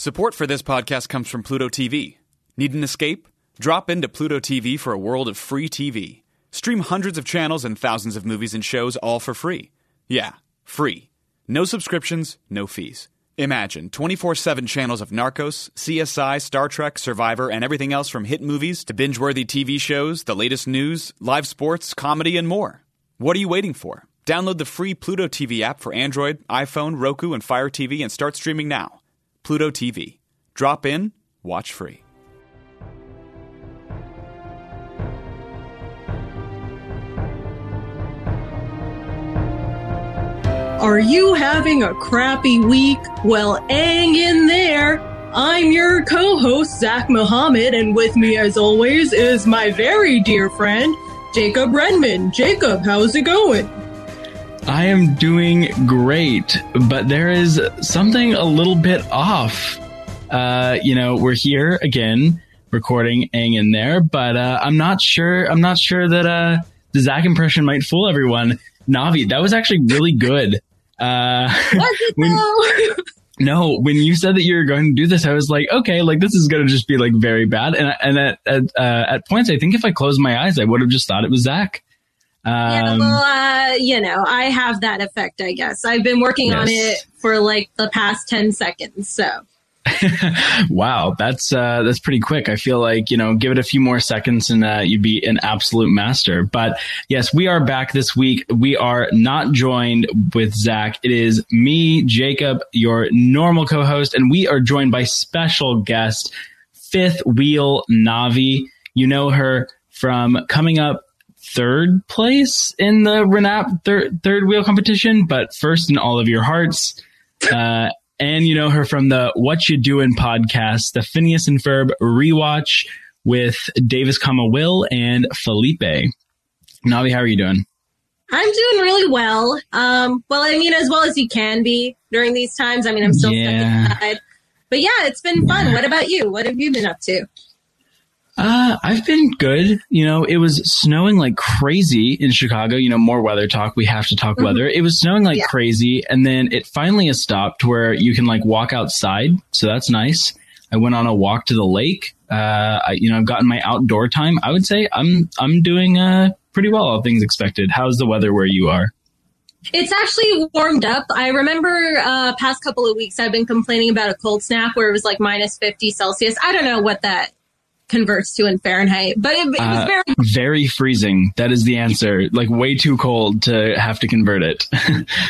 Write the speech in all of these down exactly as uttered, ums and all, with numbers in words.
Support for this podcast comes from Pluto T V. Need an escape? Drop into Pluto T V for a world of free T V. Stream hundreds of channels and thousands of movies and shows all for free. Yeah, free. No subscriptions, no fees. Imagine twenty-four seven channels of Narcos, C S I, Star Trek, Survivor, and everything else from hit movies to binge-worthy T V shows, the latest news, live sports, comedy, and more. What are you waiting for? Download the free Pluto T V app for Android, iPhone, Roku, and Fire T V and start streaming now. Pluto T V. Drop in, watch free. Are you having a crappy week? Well, Aang in there! I'm your co-host, Zach Muhammad, and with me as always is my very dear friend, Jacob Redman. Jacob, how's it going? I am doing great, but there is something a little bit off. Uh, you know, we're here again, recording Aang in there, but uh, I'm not sure. I'm not sure that uh, the Zach impression might fool everyone. Navi, that was actually really good. Uh, was it when, though? No, when you said that you were going to do this, I was like, okay, like this is going to just be like very bad. And and at at, uh, at points, I think if I closed my eyes, I would have just thought it was Zach. Um, yeah, well, uh, you know, I have that effect, I guess. I've been working yes. on it for like the past ten seconds, so. Wow, that's uh, that's pretty quick. I feel like, you know, give it a few more seconds and uh, you'd be an absolute master. But yes, we are back this week. We are not joined with Zach. It is me, Jacob, your normal co-host, and we are joined by special guest, Fifth Wheel Navi. You know her from coming up third place in the Renap third third wheel competition, but first in all of your hearts. Uh, and you know her from the What You Doin' podcast, the Phineas and Ferb rewatch with Davis, comma Will and Felipe. Navi, how are you doing? I'm doing really well. Um, well, I mean, as well as you can be during these times. I mean, I'm still yeah. stuck inside, but yeah, it's been yeah. fun. What about you? What have you been up to? Uh, I've been good. You know, it was snowing like crazy in Chicago. You know, more weather talk. We have to talk mm-hmm. weather. It was snowing like yeah. crazy. And then it finally has stopped where you can like walk outside. So that's nice. I went on a walk to the lake. Uh, I, you know, I've gotten my outdoor time. I would say I'm, I'm doing, uh, pretty well, all things expected. How's the weather where you are? It's actually warmed up. I remember uh, past couple of weeks, I've been complaining about a cold snap where it was like minus fifty Celsius. I don't know what that converts to in Fahrenheit, but it, it was uh, very very freezing. That is the answer. Like way too cold to have to convert it.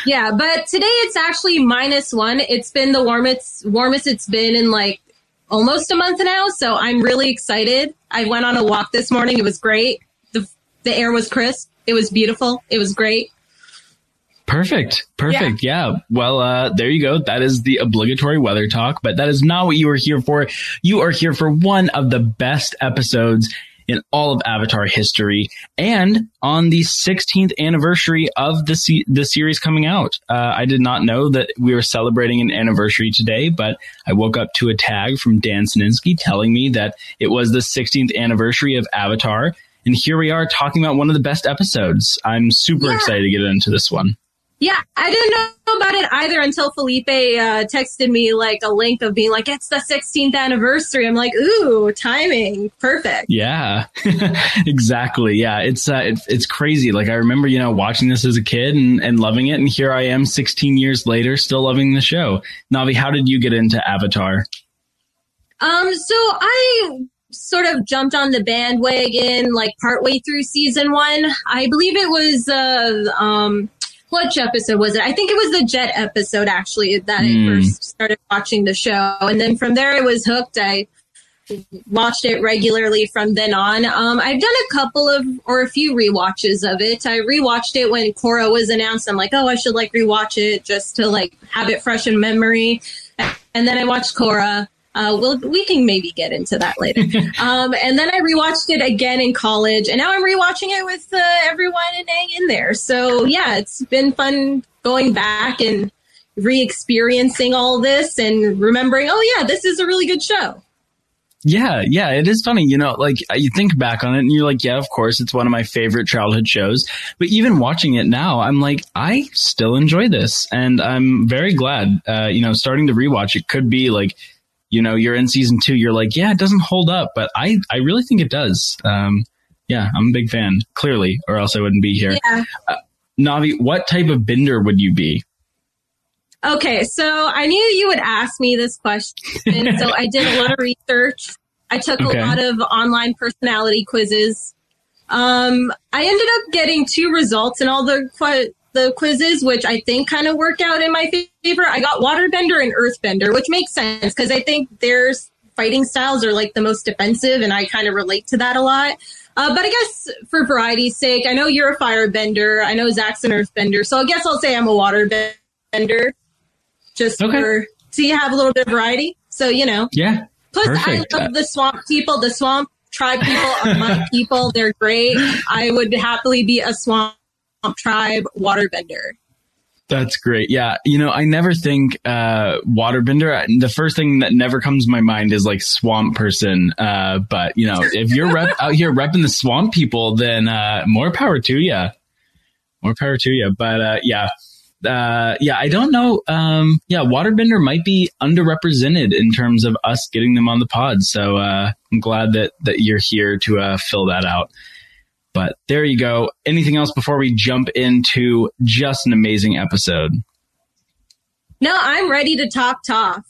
Yeah, but today it's actually minus one. It's been the warmest warmest it's been in like almost a month now. So I'm really excited. I went on a walk this morning. It was great. The the air was crisp. It was beautiful. It was great. Perfect. Perfect. Yeah. yeah. Well, uh, there you go. That is the obligatory weather talk, but that is not what you are here for. You are here for one of the best episodes in all of Avatar history. And on the sixteenth anniversary of the se- the series coming out, uh, I did not know that we were celebrating an anniversary today, but I woke up to a tag from Dan Sininsky telling me that it was the sixteenth anniversary of Avatar. And here we are talking about one of the best episodes. I'm super yeah. excited to get into this one. Yeah, I didn't know about it either until Felipe uh, texted me like a link of being like, it's the sixteenth anniversary. I'm like, ooh, timing. Perfect. Yeah, exactly. Yeah, it's uh, it, it's crazy. Like I remember, you know, watching this as a kid and, and loving it. And here I am sixteen years later, still loving the show. Navi, how did you get into Avatar? Um, so I sort of jumped on the bandwagon like partway through season one. I believe it was... Uh, um. Which episode was it? I think it was the Jet episode, actually, that mm. I first started watching the show. And then from there, I was hooked. I watched it regularly from then on. Um, I've done a couple of or a few rewatches of it. I rewatched it when Korra was announced. I'm like, oh, I should like rewatch it just to like have it fresh in memory. And then I watched Korra. Uh, we'll, we can maybe get into that later. Um, and then I rewatched it again in college, and now I'm rewatching it with uh, everyone and Aang in there. So yeah, it's been fun going back and re-experiencing all this and remembering, oh yeah, this is a really good show. Yeah, yeah, it is funny. You know, like you think back on it and you're like, yeah, of course, it's one of my favorite childhood shows. But even watching it now, I'm like, I still enjoy this. And I'm very glad, uh, you know, starting to rewatch it could be like you know, you're in season two, you're like, yeah, it doesn't hold up, but I, I really think it does. Um, yeah, I'm a big fan, clearly, or else I wouldn't be here. Yeah. Uh, Navi, what type of bender would you be? Okay, so I knew you would ask me this question, so I did a lot of research. I took okay. a lot of online personality quizzes. Um, I ended up getting two results in all the qu- the quizzes, which I think kind of worked out in my favor. I got waterbender and earthbender, which makes sense because I think their fighting styles are like the most defensive, and I kind of relate to that a lot. Uh, but I guess for variety's sake, I know you're a firebender. I know Zach's an earthbender, so I guess I'll say I'm a waterbender. Just okay. for, so you have a little bit of variety. So, you know. Yeah. Plus, perfect. I love the swamp people. The swamp tribe people are my people. They're great. I would happily be a swamp tribe waterbender. That's great. Yeah. You know, I never think uh, waterbender. The first thing that never comes to my mind is like swamp person. Uh, but, you know, if you're rep- out here repping the swamp people, then uh, more power to you. More power to you. But uh, yeah. Uh, yeah, I don't know. Um, yeah, waterbender might be underrepresented in terms of us getting them on the pod. So uh, I'm glad that, that you're here to uh, fill that out. But there you go. Anything else before we jump into just an amazing episode? No, I'm ready to talk Toph.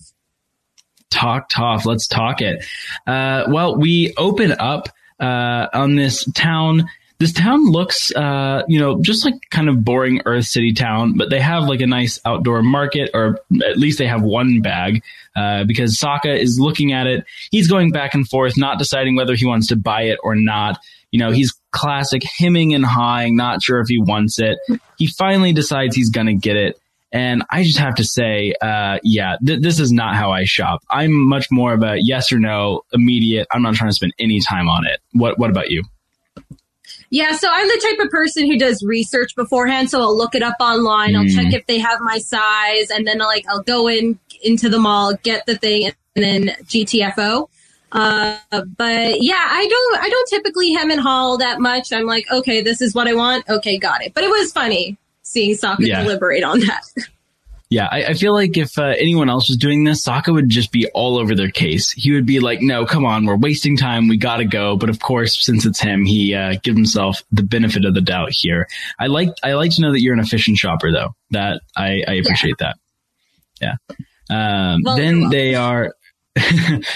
Talk Toph. Let's talk it. Uh, well, we open up uh, on this town. This town looks, uh, you know, just like kind of boring Earth City town, but they have like a nice outdoor market, or at least they have one bag, uh, because Sokka is looking at it. He's going back and forth, not deciding whether he wants to buy it or not. You know, he's classic hemming and hawing, not sure if he wants it. He finally decides he's going to get it. And I just have to say, uh, yeah, th- this is not how I shop. I'm much more of a yes or no, immediate. I'm not trying to spend any time on it. What, what about you? Yeah, so I'm the type of person who does research beforehand, so I'll look it up online, I'll mm. check if they have my size, and then I'll, like, I'll go in into the mall, get the thing, and then G T F O. Uh, but yeah, I don't I don't typically hem and haw that much. I'm like, okay, this is what I want. Okay, got it. But it was funny seeing Sokka yeah. deliberate on that. Yeah, I, I feel like if uh, anyone else was doing this, Sokka would just be all over their case. He would be like, no, come on, we're wasting time. We got to go. But of course, since it's him, he uh, gives himself the benefit of the doubt here. I like I like to know that you're an efficient shopper, though. That I, I appreciate yeah. that. Yeah. Um, well, then they are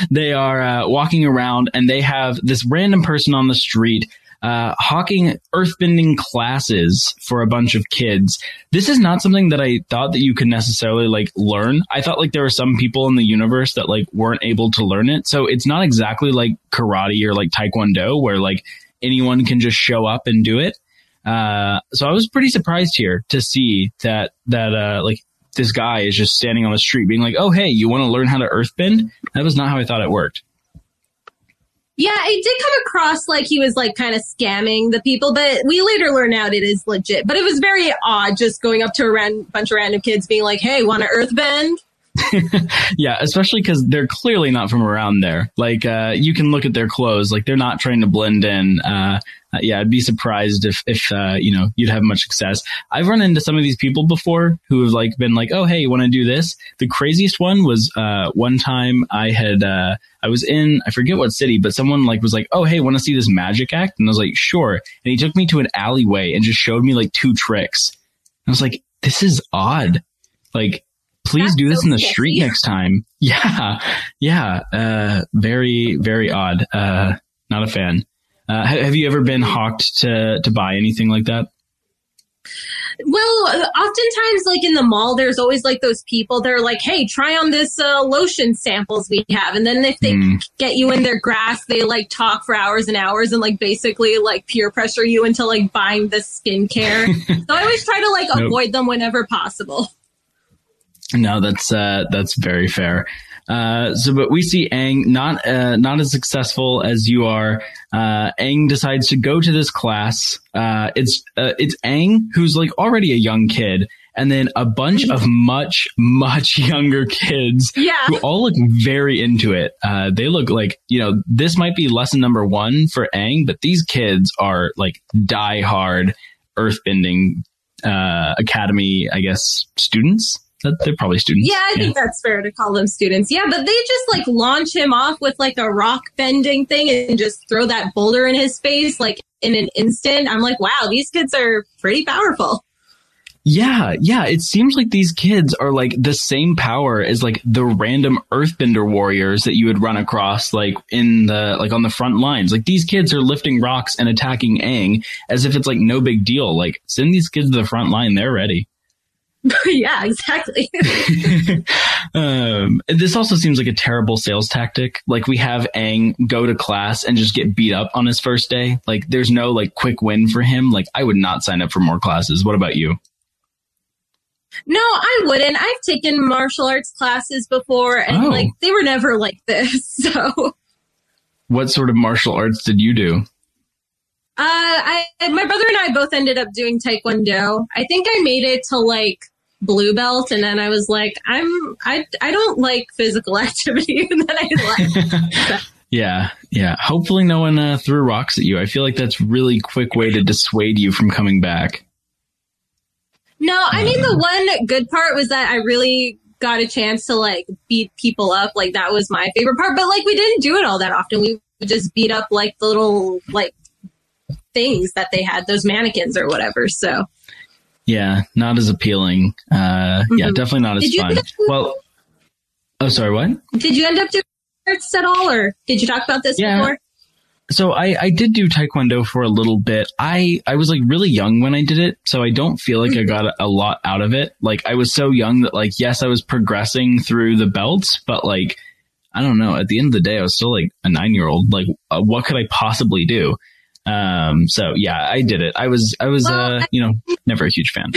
they are uh, walking around, and they have this random person on the street Uh, hawking earthbending classes for a bunch of kids. This is not something that I thought that you could necessarily like learn. I thought like there were some people in the universe that like weren't able to learn it. So it's not exactly like karate or like taekwondo where like anyone can just show up and do it. Uh, so I was pretty surprised here to see that, that, uh, like this guy is just standing on the street being like, oh, hey, you want to learn how to earthbend? That was not how I thought it worked. Yeah, it did come across like he was like kind of scamming the people, but we later learn out it is legit. But it was very odd just going up to a ran- bunch of random kids being like, hey, want to earthbend? Yeah, especially because they're clearly not from around there. Like, uh, you can look at their clothes. Like, they're not trying to blend in. Uh, yeah, I'd be surprised if, if uh, you know, you'd have much success. I've run into some of these people before who have, like, been like, oh, hey, you want to do this? The craziest one was uh, one time I had, uh, I was in, I forget what city, but someone, like, was like, oh, hey, want to see this magic act? And I was like, sure. And he took me to an alleyway and just showed me, like, two tricks. And I was like, this is odd. Like, please That's do this so in the street next time. Yeah. Yeah. Uh, very, very odd. Uh, not a fan. Uh, ha- have you ever been hawked to, to buy anything like that? Well, oftentimes, like in the mall, there's always like those people that are like, hey, try on this uh, lotion samples we have. And then if they mm. get you in their grasp, they like talk for hours and hours and like basically like peer pressure you into like buying this skincare. So I always try to like nope. avoid them whenever possible. No, that's uh, that's very fair. Uh, so, but we see Aang not uh, not as successful as you are. Uh, Aang decides to go to this class. Uh, it's uh, it's Aang who's like already a young kid, and then a bunch of much much younger kids yeah. who all look very into it. Uh, they look like, you know, this might be lesson number one for Aang, but these kids are like diehard earthbending uh, academy, I guess, students. they're probably students. Yeah, I yeah. think that's fair to call them students. Yeah, but they just like launch him off with like a rock bending thing and just throw that boulder in his face like in an instant. I'm like, wow, these kids are pretty powerful. Yeah, yeah. It seems like these kids are like the same power as like the random earthbender warriors that you would run across like in the like on the front lines. Like these kids are lifting rocks and attacking Aang as if it's like no big deal. Like send these kids to the front line, they're ready. Yeah, exactly. um, this also seems like a terrible sales tactic. Like we have Aang go to class and just get beat up on his first day. Like there's no like quick win for him. Like I would not sign up for more classes. What about you? No, I wouldn't. I've taken martial arts classes before, and oh. like they were never like this. So, what sort of martial arts did you do? Uh, I my brother and I both ended up doing Taekwondo. I think I made it to like blue belt, and then I was like, I'm I I don't like physical activity, and then I like. So. Yeah, yeah. Hopefully, no one uh, threw rocks at you. I feel like that's really quick way to dissuade you from coming back. No, I mean, the one good part was that I really got a chance to, like, beat people up. Like, that was my favorite part. But, like, we didn't do it all that often. We would just beat up, like, the little, like, things that they had, those mannequins or whatever. So, yeah, not as appealing. Uh, mm-hmm. Yeah, definitely not as fun. Doing- well, oh, sorry, what? Did you end up doing arts at all, or did you talk about this yeah. before? So I, I did do Taekwondo for a little bit. I, I was like really young when I did it. So I don't feel like I got a, a lot out of it. Like I was so young that like, yes, I was progressing through the belts, but like, I don't know. At the end of the day, I was still like a nine year old. Like uh, what could I possibly do? Um, so yeah, I did it. I was, I was, well, uh, you know, never a huge fan.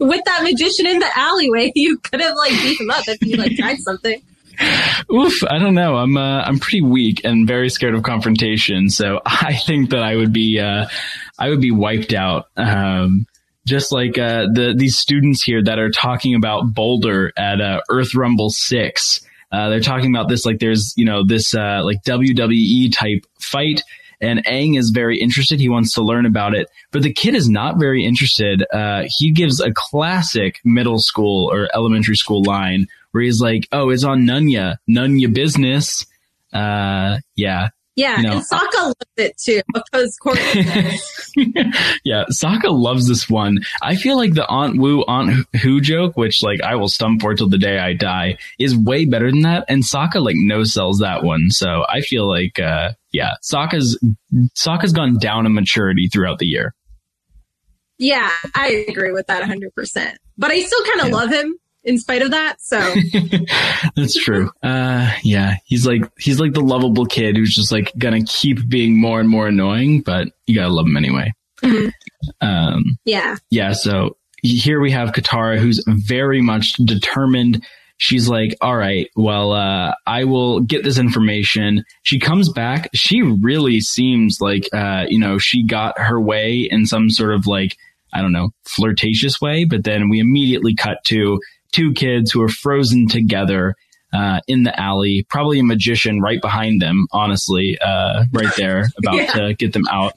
With that magician in the alleyway, you could have like beat him up if you like tried something. Oof, I don't know. I'm uh, I'm pretty weak and very scared of confrontation, so I think that I would be uh, I would be wiped out. Um, just like uh, the these students here that are talking about Boulder at uh, Earth Rumble six. Uh, they're talking about this like there's you know this uh, like W W E type fight. And Aang is very interested. He wants to learn about it. But the kid is not very interested. Uh, he gives a classic middle school or elementary school line where he's like, oh, it's on none ya. None ya business. Uh, yeah. Yeah, you know, and Sokka loves it too, because Korra yeah, Sokka loves this one. I feel like the Aunt Wu, Aunt Who joke, which like I will stump for till the day I die, is way better than that. And Sokka like no sells that one. So I feel like, uh, yeah, Sokka's, Sokka's gone down in maturity throughout the year. Yeah, I agree with that one hundred percent. But I still kind of yeah. love him. In spite of that, so that's true. Uh, yeah, he's like he's like the lovable kid who's just like gonna keep being more and more annoying, but you gotta love him anyway. Mm-hmm. Um, yeah, yeah. So here we have Katara, who's very much determined. She's like, all right, well, uh, I will get this information. She comes back. She really seems like uh, you know she got her way in some sort of like I don't know flirtatious way, but then we immediately cut to. Two kids who are frozen together uh, in the alley, probably a magician right behind them, honestly, uh, right there, about yeah. to get them out.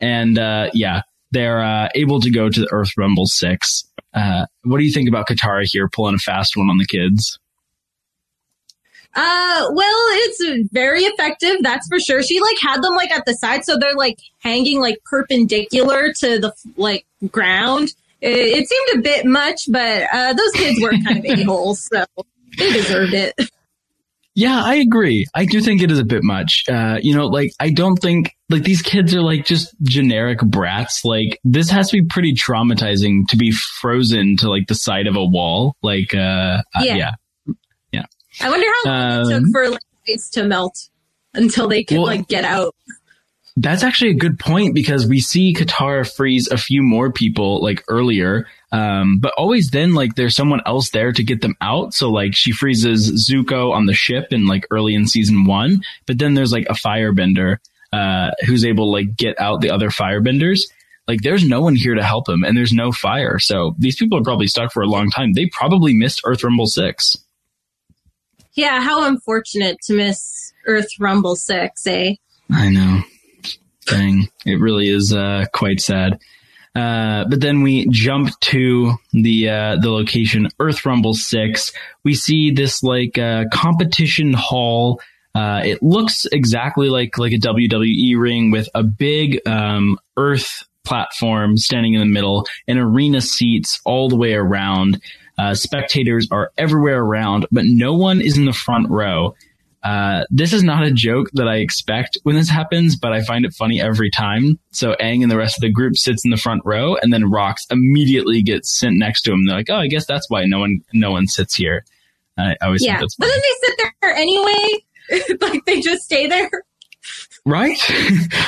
And uh, yeah, they're uh, able to go to the Earth Rumble six. Uh, what do you think about Katara here pulling a fast one on the kids? Uh, well, it's very effective. That's for sure. She like had them like at the side. So they're like hanging like perpendicular to the like ground. It seemed a bit much, but uh, those kids were kind of a-holes, so they deserved it. Yeah, I agree. I do think it is a bit much. Uh, you know, like, I don't think, like, these kids are, like, just generic brats. Like, this has to be pretty traumatizing to be frozen to, like, the side of a wall. Like, uh, uh yeah. yeah. Yeah. I wonder how long um, it took for, like, ice to melt until they could, well, like, get out. That's actually a good point because we see Katara freeze a few more people like earlier, um, but always then like there's someone else there to get them out. So like she freezes Zuko on the ship in like early in season one, but then there's like a firebender uh, who's able to like get out the other firebenders. Like there's no one here to help him and there's no fire. So these people are probably stuck for a long time. They probably missed Earth Rumble six. Yeah, how unfortunate to miss Earth Rumble six, eh? I know. Thing. It really is uh, quite sad. Uh, but then we jump to the uh, the location, Earth Rumble six. We see this like uh, competition hall. Uh, it looks exactly like like a W W E ring with a big um, Earth platform standing in the middle and arena seats all the way around. Uh, spectators are everywhere around, but no one is in the front row. Uh, this is not a joke that I expect when this happens, but I find it funny every time. So Aang and the rest of the group sits in the front row, and then Rox immediately gets sent next to him. They're like, oh, I guess that's why no one no one sits here. I always yeah. think that's funny. But then they sit there anyway. Like, they just stay there. Right?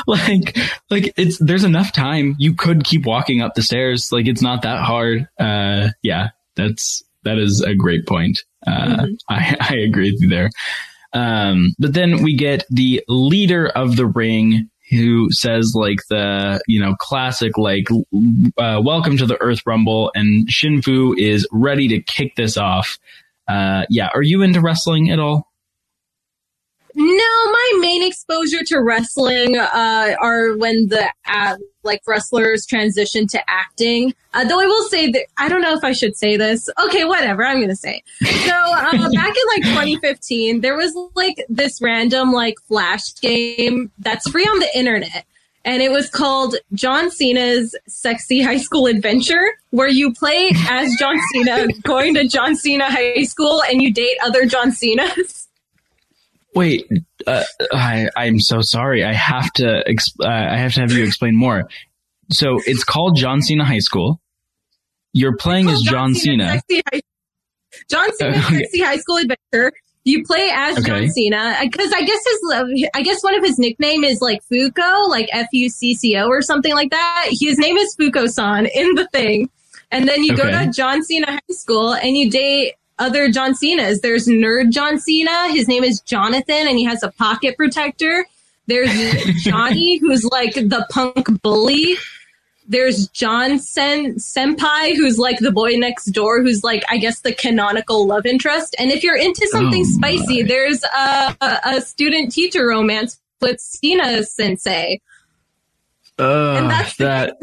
like, like it's there's enough time. You could keep walking up the stairs. Like, it's not that hard. Uh, yeah, that's that is a great point. Uh, mm-hmm. I, I agree with you there. Um, but then we get the leader of the ring who says like the, you know, classic, like, uh, welcome to the Earth Rumble, and Chin Fu is ready to kick this off. Uh, yeah. Are you into wrestling at all? No, my main exposure to wrestling, uh, are when the, uh, like wrestlers transition to acting. Uh, though I will say that, I don't know if I should say this. Okay, whatever, I'm going to say it. So, uh, back in like twenty fifteen, there was like this random like flash game that's free on the internet. And it was called John Cena's Sexy High School Adventure, where you play as John Cena going to John Cena High School and you date other John Cenas. Wait, uh, I, I'm so sorry. I have to. Exp- uh, I have to have you explain more. So it's called John Cena High School. You're playing as John, John Cena. Cena. High- John Cena's uh, okay. Sexy High School Adventure. You play as okay. John Cena because I guess his. I guess one of his nickname is like Fuko, like F U C C O or something like that. His name is Fuko-san in the thing, and then you okay. go to John Cena High School and you date other John Cenas. There's nerd John Cena. His name is Jonathan, and he has a pocket protector. There's Johnny, who's like the punk bully. There's John Sen- Senpai, who's like the boy next door, who's like, I guess, the canonical love interest. And if you're into something oh spicy, there's a, a, a student-teacher romance with Cena Sensei. Uh, and that's that.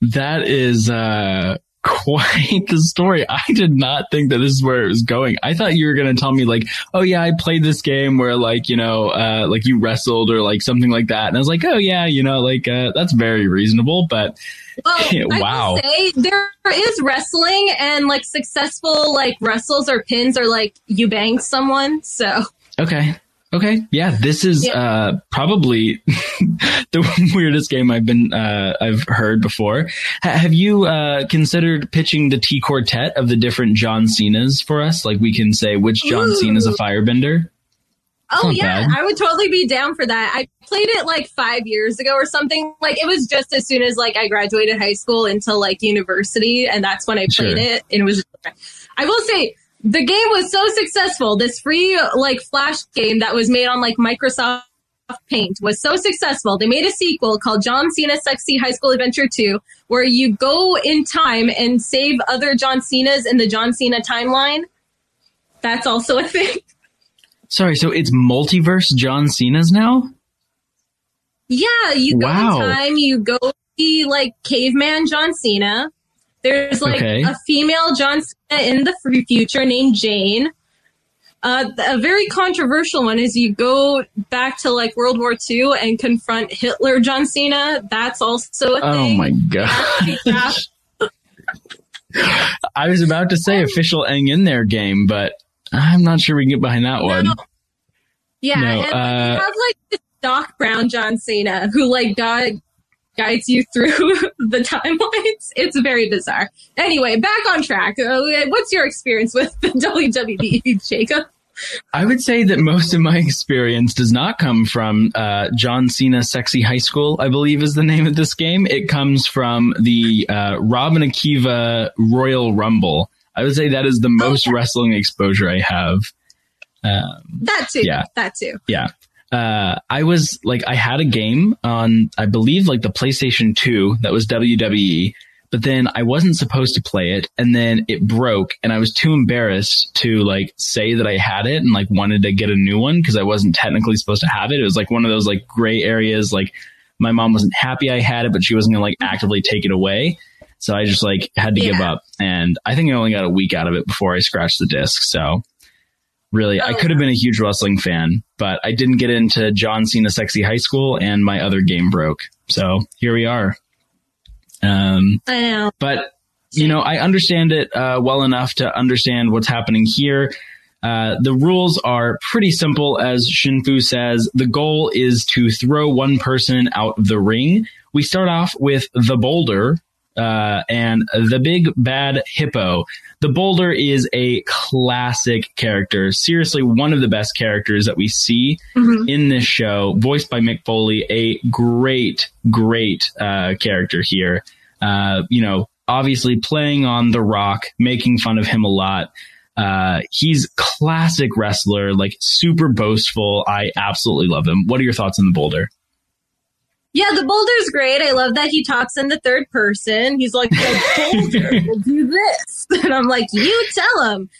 That is... Uh... Quite the story. I did not think that this is where it was going. I thought you were going to tell me like, oh yeah, I played this game where like, you know, uh, like you wrestled or like something like that. And I was like, oh yeah, you know, like, uh, that's very reasonable, but well, wow. I will say there is wrestling and like successful, like wrestles or pins or like you bang someone. So, okay. Okay. Yeah. This is, yeah. uh, probably the weirdest game I've been, uh, I've heard before. H- have you, uh, considered pitching the T quartet of the different John Cenas for us? Like we can say which John Cena's a firebender. Oh yeah. Bad. I would totally be down for that. I played it like five years ago or something. Like it was just as soon as like I graduated high school until like university. And that's when I played sure. it. And it was, I will say, the game was so successful. This free, like, flash game that was made on, like, Microsoft Paint was so successful. They made a sequel called John Cena's Sexy High School Adventure two, where you go in time and save other John Cenas in the John Cena timeline. That's also a thing. Sorry, so it's multiverse John Cenas now? Yeah, you go wow. in time, you go see, like, caveman John Cena. There's, like, okay. a female John Cena in the future named Jane. Uh, a very controversial one is you go back to, like, World War Two and confront Hitler John Cena. That's also a thing. Oh, my God. I was about to say official Aang in their game, but I'm not sure we can get behind that no. one. Yeah, no, and uh, you have, like, this Doc Brown John Cena who, like, got... guides you through the timelines. It's very bizarre. Anyway, back on track. What's your experience with the W W E, Jacob? I would say that most of my experience does not come from uh, John Cena Sexy High School, I believe is the name of this game. It comes from the uh, Rob and Akiva Royal Rumble. I would say that is the most okay. wrestling exposure I have. Um, that too. Yeah. That too. Yeah. Uh, I was like, I had a game on, I believe, like the PlayStation two that was W W E, but then I wasn't supposed to play it. And then it broke and I was too embarrassed to like say that I had it and like wanted to get a new one because I wasn't technically supposed to have it. It was like one of those like gray areas, like My mom wasn't happy I had it, but she wasn't going to like actively take it away. So I just like had to yeah. give up. And I think I only got a week out of it before I scratched the disc. So really, oh. I could have been a huge wrestling fan, but I didn't get into John Cena Sexy High School and my other game broke. So here we are. Um, I know. But, you know, I understand it uh, well enough to understand what's happening here. Uh, the rules are pretty simple. As Chin Fu says, the goal is to throw one person out of the ring. We start off with the Boulder uh, and the Big Bad Hippo. The Boulder is a classic character. Seriously, one of the best characters that we see mm-hmm. in this show, voiced by Mick Foley, a great, great uh, character here. Uh, you know, obviously playing on The Rock, making fun of him a lot. Uh, he's classic wrestler, like super boastful. I absolutely love him. What are your thoughts on the Boulder? Yeah, the Boulder's great. I love that he talks in the third person. He's like, the Boulder will do this. And I'm like, you tell him.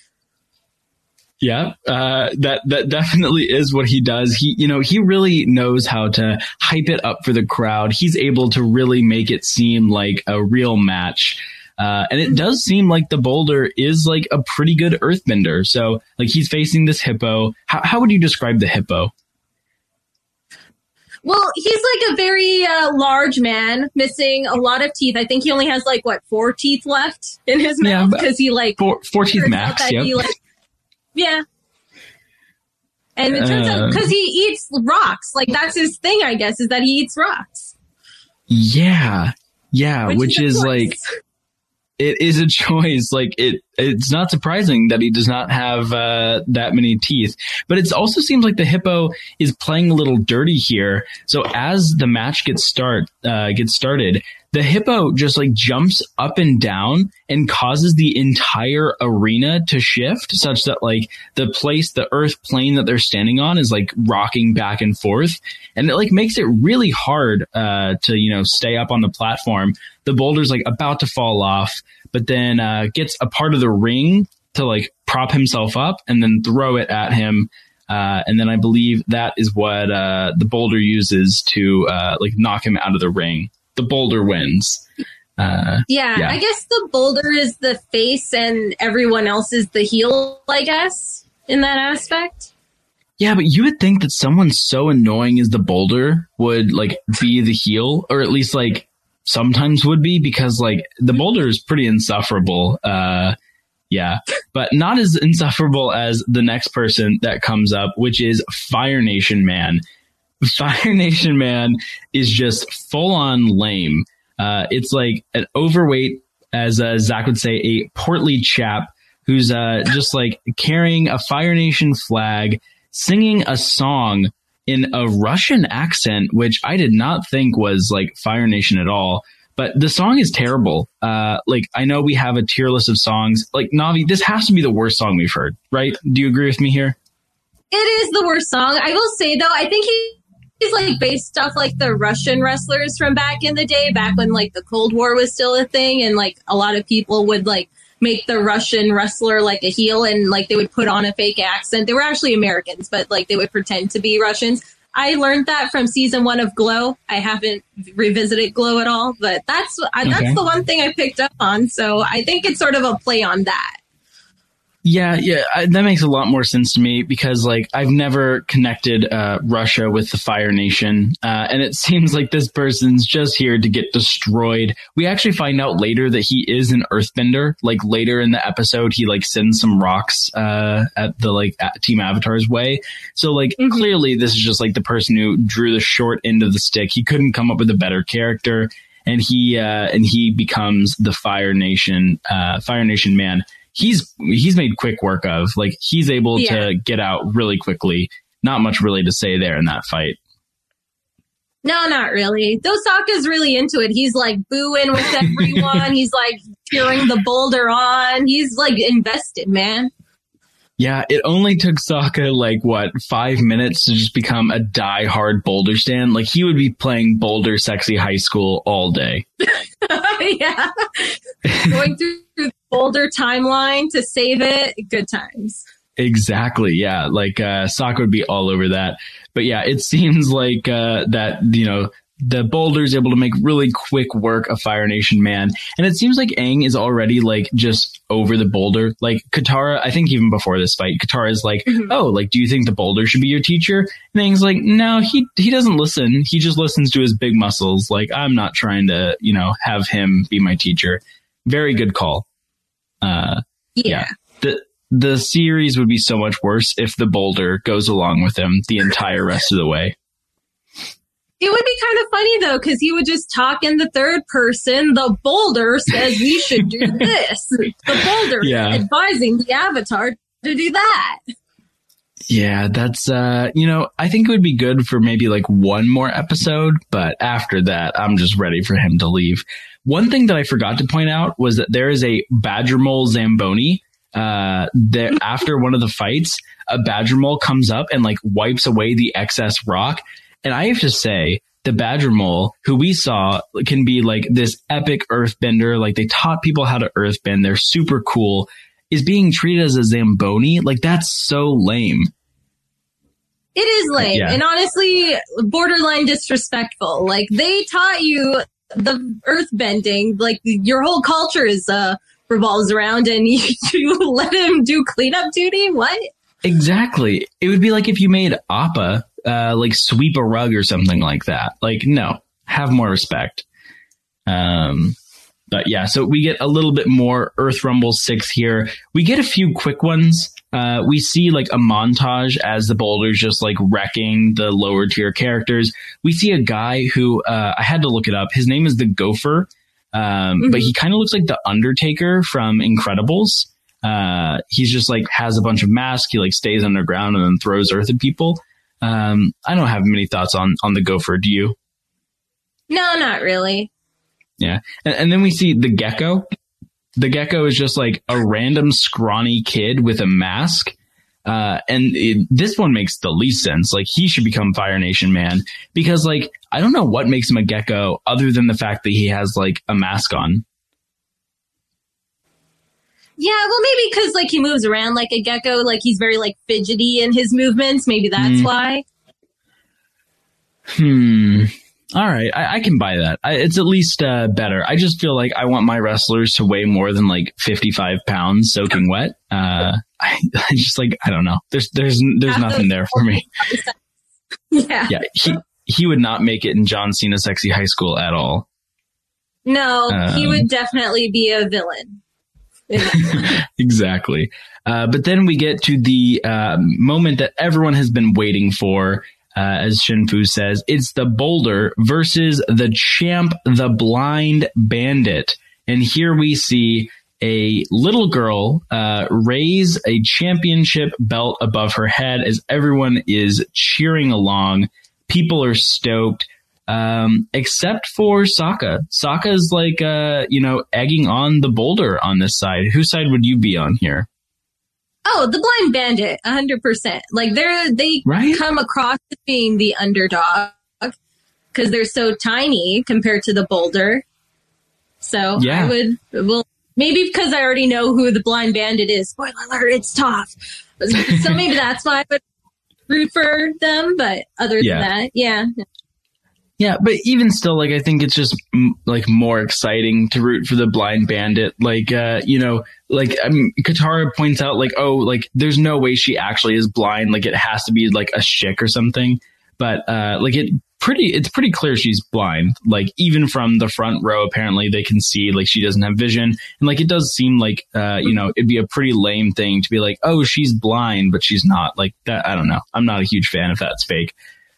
Yeah, uh, that, that definitely is what he does. He, you know, he really knows how to hype it up for the crowd. He's able to really make it seem like a real match. Uh, and it does seem like the Boulder is like a pretty good earthbender. So like he's facing this hippo. How, how would you describe the hippo? Well, he's like a very uh, large man missing a lot of teeth. I think he only has like, what, four teeth left in his mouth because yeah, he like... Four, four teeth max, yep. He, like, yeah. And it turns uh, out because he eats rocks. Like that's his thing, I guess, is that he eats rocks. Yeah. Yeah, which, which is, is like... It is a choice. Like it, it's not surprising that he does not have uh, that many teeth. But it also seems like the hippo is playing a little dirty here. So as the match gets start uh, gets started, the hippo just like jumps up and down and causes the entire arena to shift, such that like the place, the earth plane that they're standing on, is like rocking back and forth, and it like makes it really hard uh, to you know stay up on the platform. The Boulder's like about to fall off, but then uh, gets a part of the ring to like prop himself up and then throw it at him. Uh, and then I believe that is what uh, the Boulder uses to uh, like knock him out of the ring. The Boulder wins. Uh, yeah, yeah, I guess the Boulder is the face and everyone else is the heel, I guess, in that aspect. Yeah, but you would think that someone so annoying as the Boulder would like be the heel, or at least like sometimes would be, because like the Boulder is pretty insufferable. Uh, yeah, but not as insufferable as the next person that comes up, which is Fire Nation Man. Fire Nation Man is just full on lame. Uh, it's like an overweight, as uh, Zach would say, a portly chap who's uh, just like carrying a Fire Nation flag, singing a song in a Russian accent, which I did not think was like Fire Nation at all. But the song is terrible. Uh, like, I know we have a tier list of songs. Like, Navi, this has to be the worst song we've heard, right? Do you agree with me here? It is the worst song. I will say, though, I think he, he's like based off like the Russian wrestlers from back in the day, back when like the Cold War was still a thing. And like a lot of people would like make the Russian wrestler like a heel, and like they would put on a fake accent. They were actually Americans, but like they would pretend to be Russians. I learned that from season one of Glow. I haven't revisited Glow at all, but that's okay. that's the one thing I picked up on. So I think it's sort of a play on that. Yeah, yeah, I, that makes a lot more sense to me, because like I've never connected uh, Russia with the Fire Nation, uh, and it seems like this person's just here to get destroyed. We actually find out later that he is an earthbender. Like later in the episode, he like sends some rocks uh, at the like at Team Avatar's way. So like mm-hmm. clearly, this is just like the person who drew the short end of the stick. He couldn't come up with a better character, and he uh, and he becomes the Fire Nation, uh, Fire Nation Man. He's he's made quick work of. Like he's able yeah. to get out really quickly. Not much really to say there in that fight. No, not really. Though Sokka's really into it. He's like booing with everyone. He's like cheering the Boulder on. He's like invested, man. Yeah, it only took Sokka like what five minutes to just become a diehard Boulder stan. Like he would be playing Boulder Sexy High School all day. yeah, going through the Boulder timeline to save it. Good times. Exactly. Yeah, like uh, Sokka would be all over that. But yeah, it seems like uh, that you know the Boulder is able to make really quick work of Fire Nation Man. And it seems like Aang is already like just over the Boulder. Like Katara, I think even before this fight, Katara is like, mm-hmm. oh, like, do you think the Boulder should be your teacher? And Aang's like, no, he, he doesn't listen. He just listens to his big muscles. Like, I'm not trying to, you know, have him be my teacher. Very good call. Uh, yeah. yeah. The, the series would be so much worse if the Boulder goes along with him the entire rest of the way. It would be kind of funny, though, because he would just talk in the third person. The Boulder says we should do this. The Boulder yeah. is advising the Avatar to do that. Yeah, that's, uh, you know, I think it would be good for maybe like one more episode. But after that, I'm just ready for him to leave. One thing that I forgot to point out was that there is a Badgermole Zamboni. Uh, there, after one of the fights, a Badgermole comes up and like wipes away the excess rock. And I have to say, the Badgermole, who we saw, can be like this epic earthbender. Like, they taught people how to earthbend. They're super cool. Is being treated as a Zamboni? Like, that's so lame. It is lame. Yeah. And honestly, borderline disrespectful. Like, they taught you the earthbending. Like, your whole culture is uh, revolves around, and you, you let him do cleanup duty? What? Exactly. It would be like if you made Appa Uh, like sweep a rug or something like that. Like, no, have more respect. Um, but yeah, so we get a little bit more Earth Rumble six here. We get a few quick ones. Uh, we see like a montage as the Boulder's just like wrecking the lower tier characters. We see a guy who uh, I had to look it up. His name is the Gopher, um, mm-hmm. but he kind of looks like the Undertaker from Incredibles. Uh, he's just like has a bunch of masks. He like stays underground and then throws earth at people. Um, I don't have many thoughts on, on the Gopher. Do you? No, not really. Yeah. And, and then we see the Gecko. The Gecko is just like a random scrawny kid with a mask. Uh, and it, this one makes the least sense. Like, he should become Fire Nation Man because like, I don't know what makes him a gecko other than the fact that he has like a mask on. Yeah, well, maybe because, like, he moves around like a gecko. Like, he's very, like, fidgety in his movements. Maybe that's mm. why. Hmm. All right. I, I can buy that. I, it's at least uh, better. I just feel like I want my wrestlers to weigh more than, like, fifty-five pounds soaking wet. Uh, I, I just, like, I don't know. There's there's, there's nothing there for me. Yeah. Yeah. He, he would not make it in John Cena's Sexy High School at all. No, um, he would definitely be a villain. Exactly. Uh, but then we get to the uh, moment that everyone has been waiting for. Uh, as Chin Fu says, it's the Boulder versus the champ, the Blind Bandit. And here we see a little girl uh, raise a championship belt above her head as everyone is cheering along. People are stoked. Um, except for Sokka. Sokka's like, uh, you know, egging on the Boulder on this side. Whose side would you be on here? Oh, the Blind Bandit, one hundred percent. Like, they're, they right? come across as being the underdog because they're so tiny compared to the Boulder. So yeah. I would, well, maybe because I already know who the Blind Bandit is. Spoiler alert, it's Toph. So maybe that's why I would root for them, but other yeah. than that, yeah. Yeah, but even still, like, I think it's just, m- like, more exciting to root for the Blind Bandit. Like, uh, you know, like, um, Katara points out, like, oh, like, there's no way she actually is blind. Like, it has to be, like, a shtick or something. But, uh, like, it pretty it's pretty clear she's blind. Like, even from the front row, apparently, they can see, like, she doesn't have vision. And, like, it does seem like, uh, you know, it'd be a pretty lame thing to be like, oh, she's blind, but she's not. Like, that. I don't know. I'm not a huge fan if that's fake.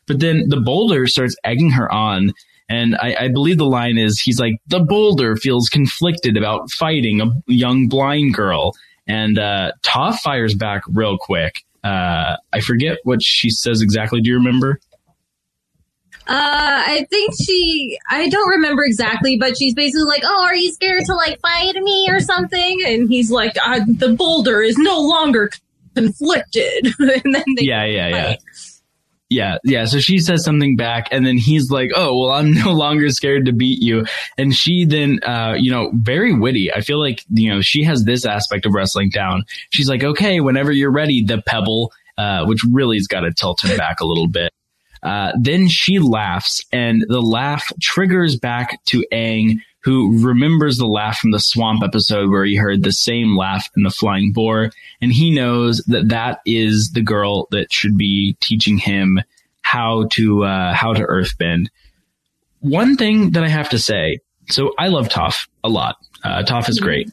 But then the Boulder starts egging her on. And I, I believe the line is, he's like, the Boulder feels conflicted about fighting a young blind girl. And uh, Toph fires back real quick. Uh, I forget what she says exactly. Do you remember? Uh, I think she, I don't remember exactly, but she's basically like, oh, are you scared to like fight me or something? And he's like, uh, the Boulder is no longer conflicted. And then they yeah, yeah, fight. yeah. Yeah, yeah. So she says something back, and then he's like, oh, well, I'm no longer scared to beat you. And she then, uh, you know, very witty. I feel like, you know, she has this aspect of wrestling down. She's like, okay, whenever you're ready, the pebble, uh, which really has got to tilt him back a little bit. Uh, then she laughs, and the laugh triggers back to Aang, who remembers the laugh from the swamp episode where he heard the same laugh in the flying boar. And he knows that that is the girl that should be teaching him how to, uh, how to earthbend. One thing that I have to say, so I love Toph a lot. Uh, Toph is great.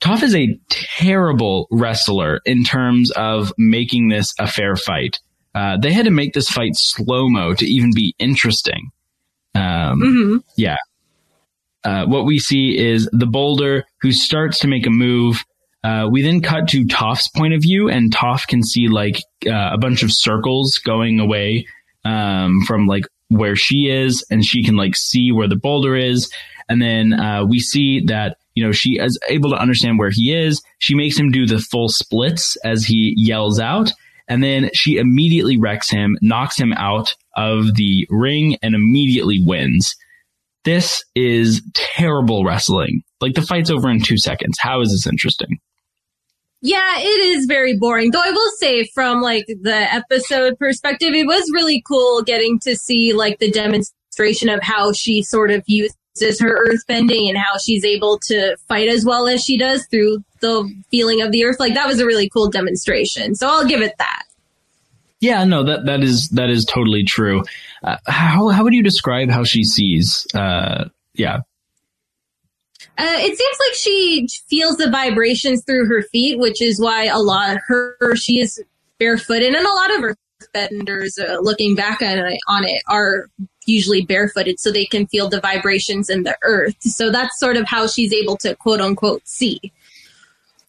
Toph is a terrible wrestler in terms of making this a fair fight. Uh, they had to make this fight slow-mo to even be interesting. Um, mm-hmm. Yeah. Uh, what we see is the Boulder, who starts to make a move. Uh, we then cut to Toph's point of view, and Toph can see like uh, a bunch of circles going away um, from like where she is, and she can like see where the Boulder is. And then uh, we see that, you know, she is able to understand where he is. She makes him do the full splits as he yells out. And then she immediately wrecks him, knocks him out of the ring, and immediately wins. This is terrible wrestling. Like, the fight's over in two seconds. How is this interesting? Yeah, it is very boring. Though I will say, from like the episode perspective, it was really cool getting to see like the demonstration of how she sort of uses her earthbending and how she's able to fight as well as she does through the feeling of the earth. Like, that was a really cool demonstration. So I'll give it that. Yeah, no, that that is that is totally true. Uh, how how would you describe how she sees? Uh, yeah. Uh, it seems like she feels the vibrations through her feet, which is why a lot of her, she is barefooted, and a lot of earthbenders, uh, looking back on it, on it, are usually barefooted, so they can feel the vibrations in the earth. So that's sort of how she's able to quote unquote see.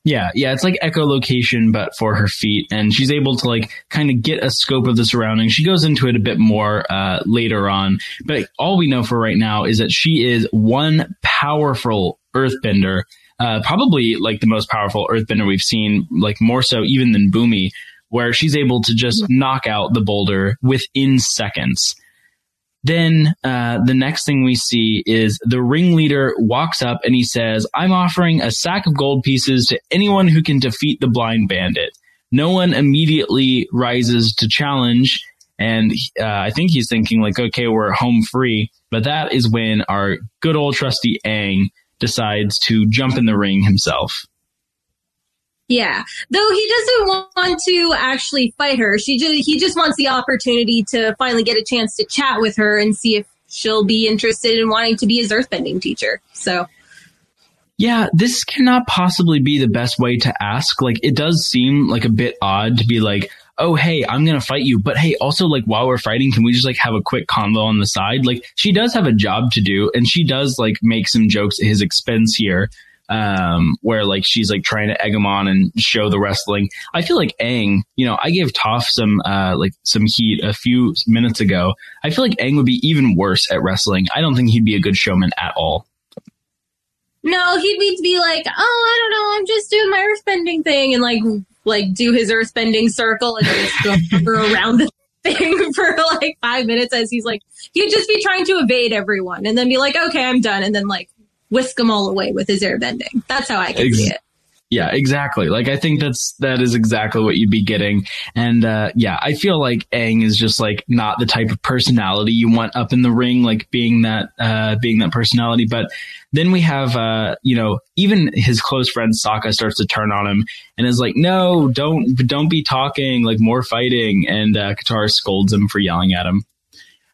Yeah, yeah, it's like echolocation, but for her feet, and she's able to like kind of get a scope of the surroundings. She goes into it a bit more uh, later on, but all we know for right now is that she is one powerful earthbender, uh, probably like the most powerful earthbender we've seen, like more so even than Bumi, where she's able to just knock out the Boulder within seconds. Then uh, the next thing we see is the ringleader walks up and he says, "I'm offering a sack of gold pieces to anyone who can defeat the Blind Bandit." No one immediately rises to challenge. And uh, I think he's thinking like, OK, we're home free. But that is when our good old trusty Aang decides to jump in the ring himself. Yeah, though he doesn't want to actually fight her. She just, he just wants the opportunity to finally get a chance to chat with her and see if she'll be interested in wanting to be his earthbending teacher. So, yeah, this cannot possibly be the best way to ask. Like, it does seem like a bit odd to be like, "Oh, hey, I'm going to fight you. But hey, also, like, while we're fighting, can we just like have a quick convo on the side?" Like, she does have a job to do, and she does like make some jokes at his expense here. Um, where like she's like trying to egg him on and show the wrestling. I feel like Aang, you know, I gave Toph some uh, like some heat a few minutes ago. I feel like Aang would be even worse at wrestling. I don't think he'd be a good showman at all. No, he'd be, be like, "Oh, I don't know, I'm just doing my earthbending thing," and like like do his earthbending circle and just go around the thing for like five minutes as he's like, he'd just be trying to evade everyone and then be like, "Okay, I'm done," and then like whisk them all away with his airbending. That's how I can Ex- see it. Yeah, exactly. Like, I think that's, that is exactly what you'd be getting. And uh, yeah, I feel like Aang is just like not the type of personality you want up in the ring, like being that, uh, being that personality. But then we have, uh, you know, even his close friend Sokka starts to turn on him and is like, "No, don't, don't be talking, like more fighting." And uh, Katara scolds him for yelling at him.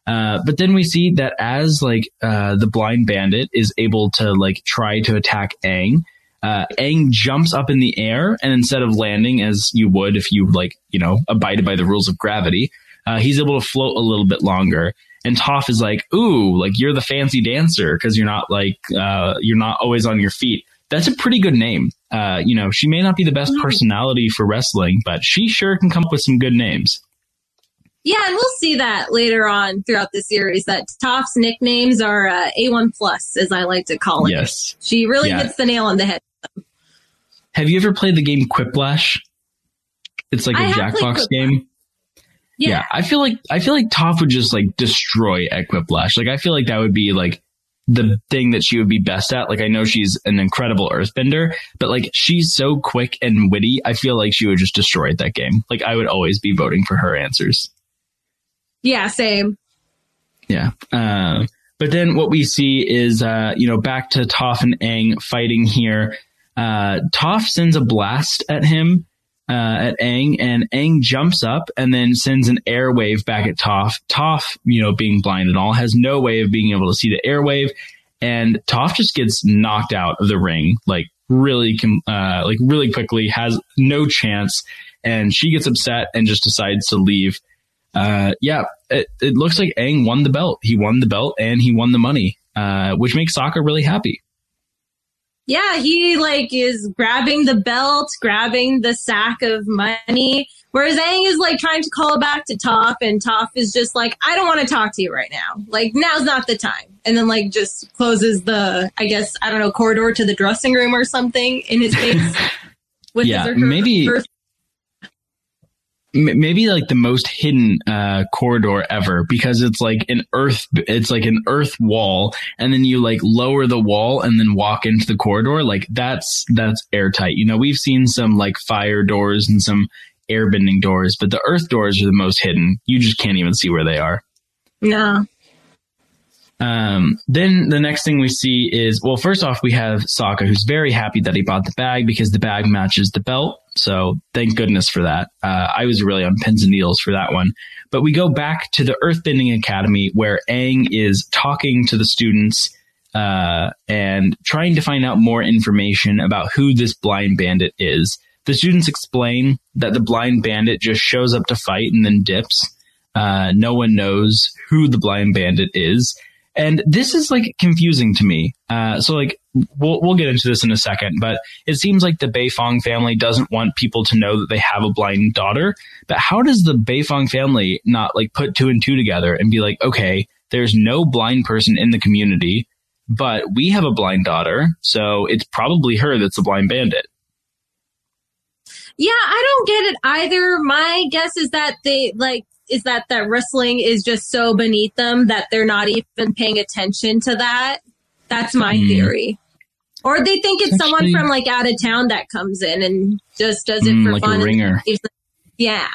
Uh, but then we see that as like uh, the Blind Bandit is able to like try to attack Aang, uh, Aang jumps up in the air, and instead of landing as you would if you like, you know, abided by the rules of gravity, uh, he's able to float a little bit longer. And Toph is like, "Ooh, like you're the fancy dancer because you're not like uh, you're not always on your feet." That's a pretty good name. Uh, you know, she may not be the best personality for wrestling, but she sure can come up with some good names. Yeah, and we'll see that later on throughout the series, that Toph's nicknames are uh, A one plus, as I like to call it. Yes. She really yeah. hits the nail on the head. Have you ever played the game Quiplash? It's like I a Jackbox game. Yeah. yeah. I feel like I feel like Toph would just like destroy at Quiplash. Like, I feel like that would be like the thing that she would be best at. Like, I know she's an incredible earthbender, but like she's so quick and witty. I feel like she would just destroy at that game. Like, I would always be voting for her answers. Yeah, same. Yeah. Um, but then what we see is, uh, you know, back to Toph and Aang fighting here. Uh, Toph sends a blast at him, uh, at Aang, and Aang jumps up and then sends an airwave back at Toph. Toph, you know, being blind and all, has no way of being able to see the airwave. And Toph just gets knocked out of the ring, like really, uh, like really quickly, has no chance. And she gets upset and just decides to leave. Uh, yeah, it, it looks like Aang won the belt. He won the belt and he won the money, uh, which makes Sokka really happy. Yeah, he like is grabbing the belt, grabbing the sack of money, whereas Aang is like trying to call back to Toph, and Toph is just like, I don't want to talk to you right now. Like, now's not the time. And then like just closes the, I guess, I don't know, corridor to the dressing room or something in his face. with yeah, his or her, maybe. Her- Maybe like the most hidden uh, corridor ever, because it's like an earth, it's like an earth wall, and then you like lower the wall and then walk into the corridor. Like that's that's airtight. You know, we've seen some like fire doors and some airbending doors, but the earth doors are the most hidden. You just can't even see where they are. No. Um, then the next thing we see is, well, first off, we have Sokka, who's very happy that he bought the bag because the bag matches the belt. So thank goodness for that. Uh, I was really on pins and needles for that one. But we go back to the Earthbending Academy, where Aang is talking to the students uh, and trying to find out more information about who this blind bandit is. The students explain that the blind bandit just shows up to fight and then dips. Uh, no one knows who the blind bandit is. And this is like confusing to me. Uh, so like we'll we'll get into this in a second, but it seems like the Beifong family doesn't want people to know that they have a blind daughter. But how does the Beifong family not like put two and two together and be like, okay, there's no blind person in the community, but we have a blind daughter, so it's probably her that's the blind bandit. Yeah, I don't get it either. My guess is that they like. is that that wrestling is just so beneath them that they're not even paying attention to that. That's my mm. theory. Or they think it's, it's someone actually, from like out of town that comes in and just does it mm, for like fun. Like a ringer. And, yeah.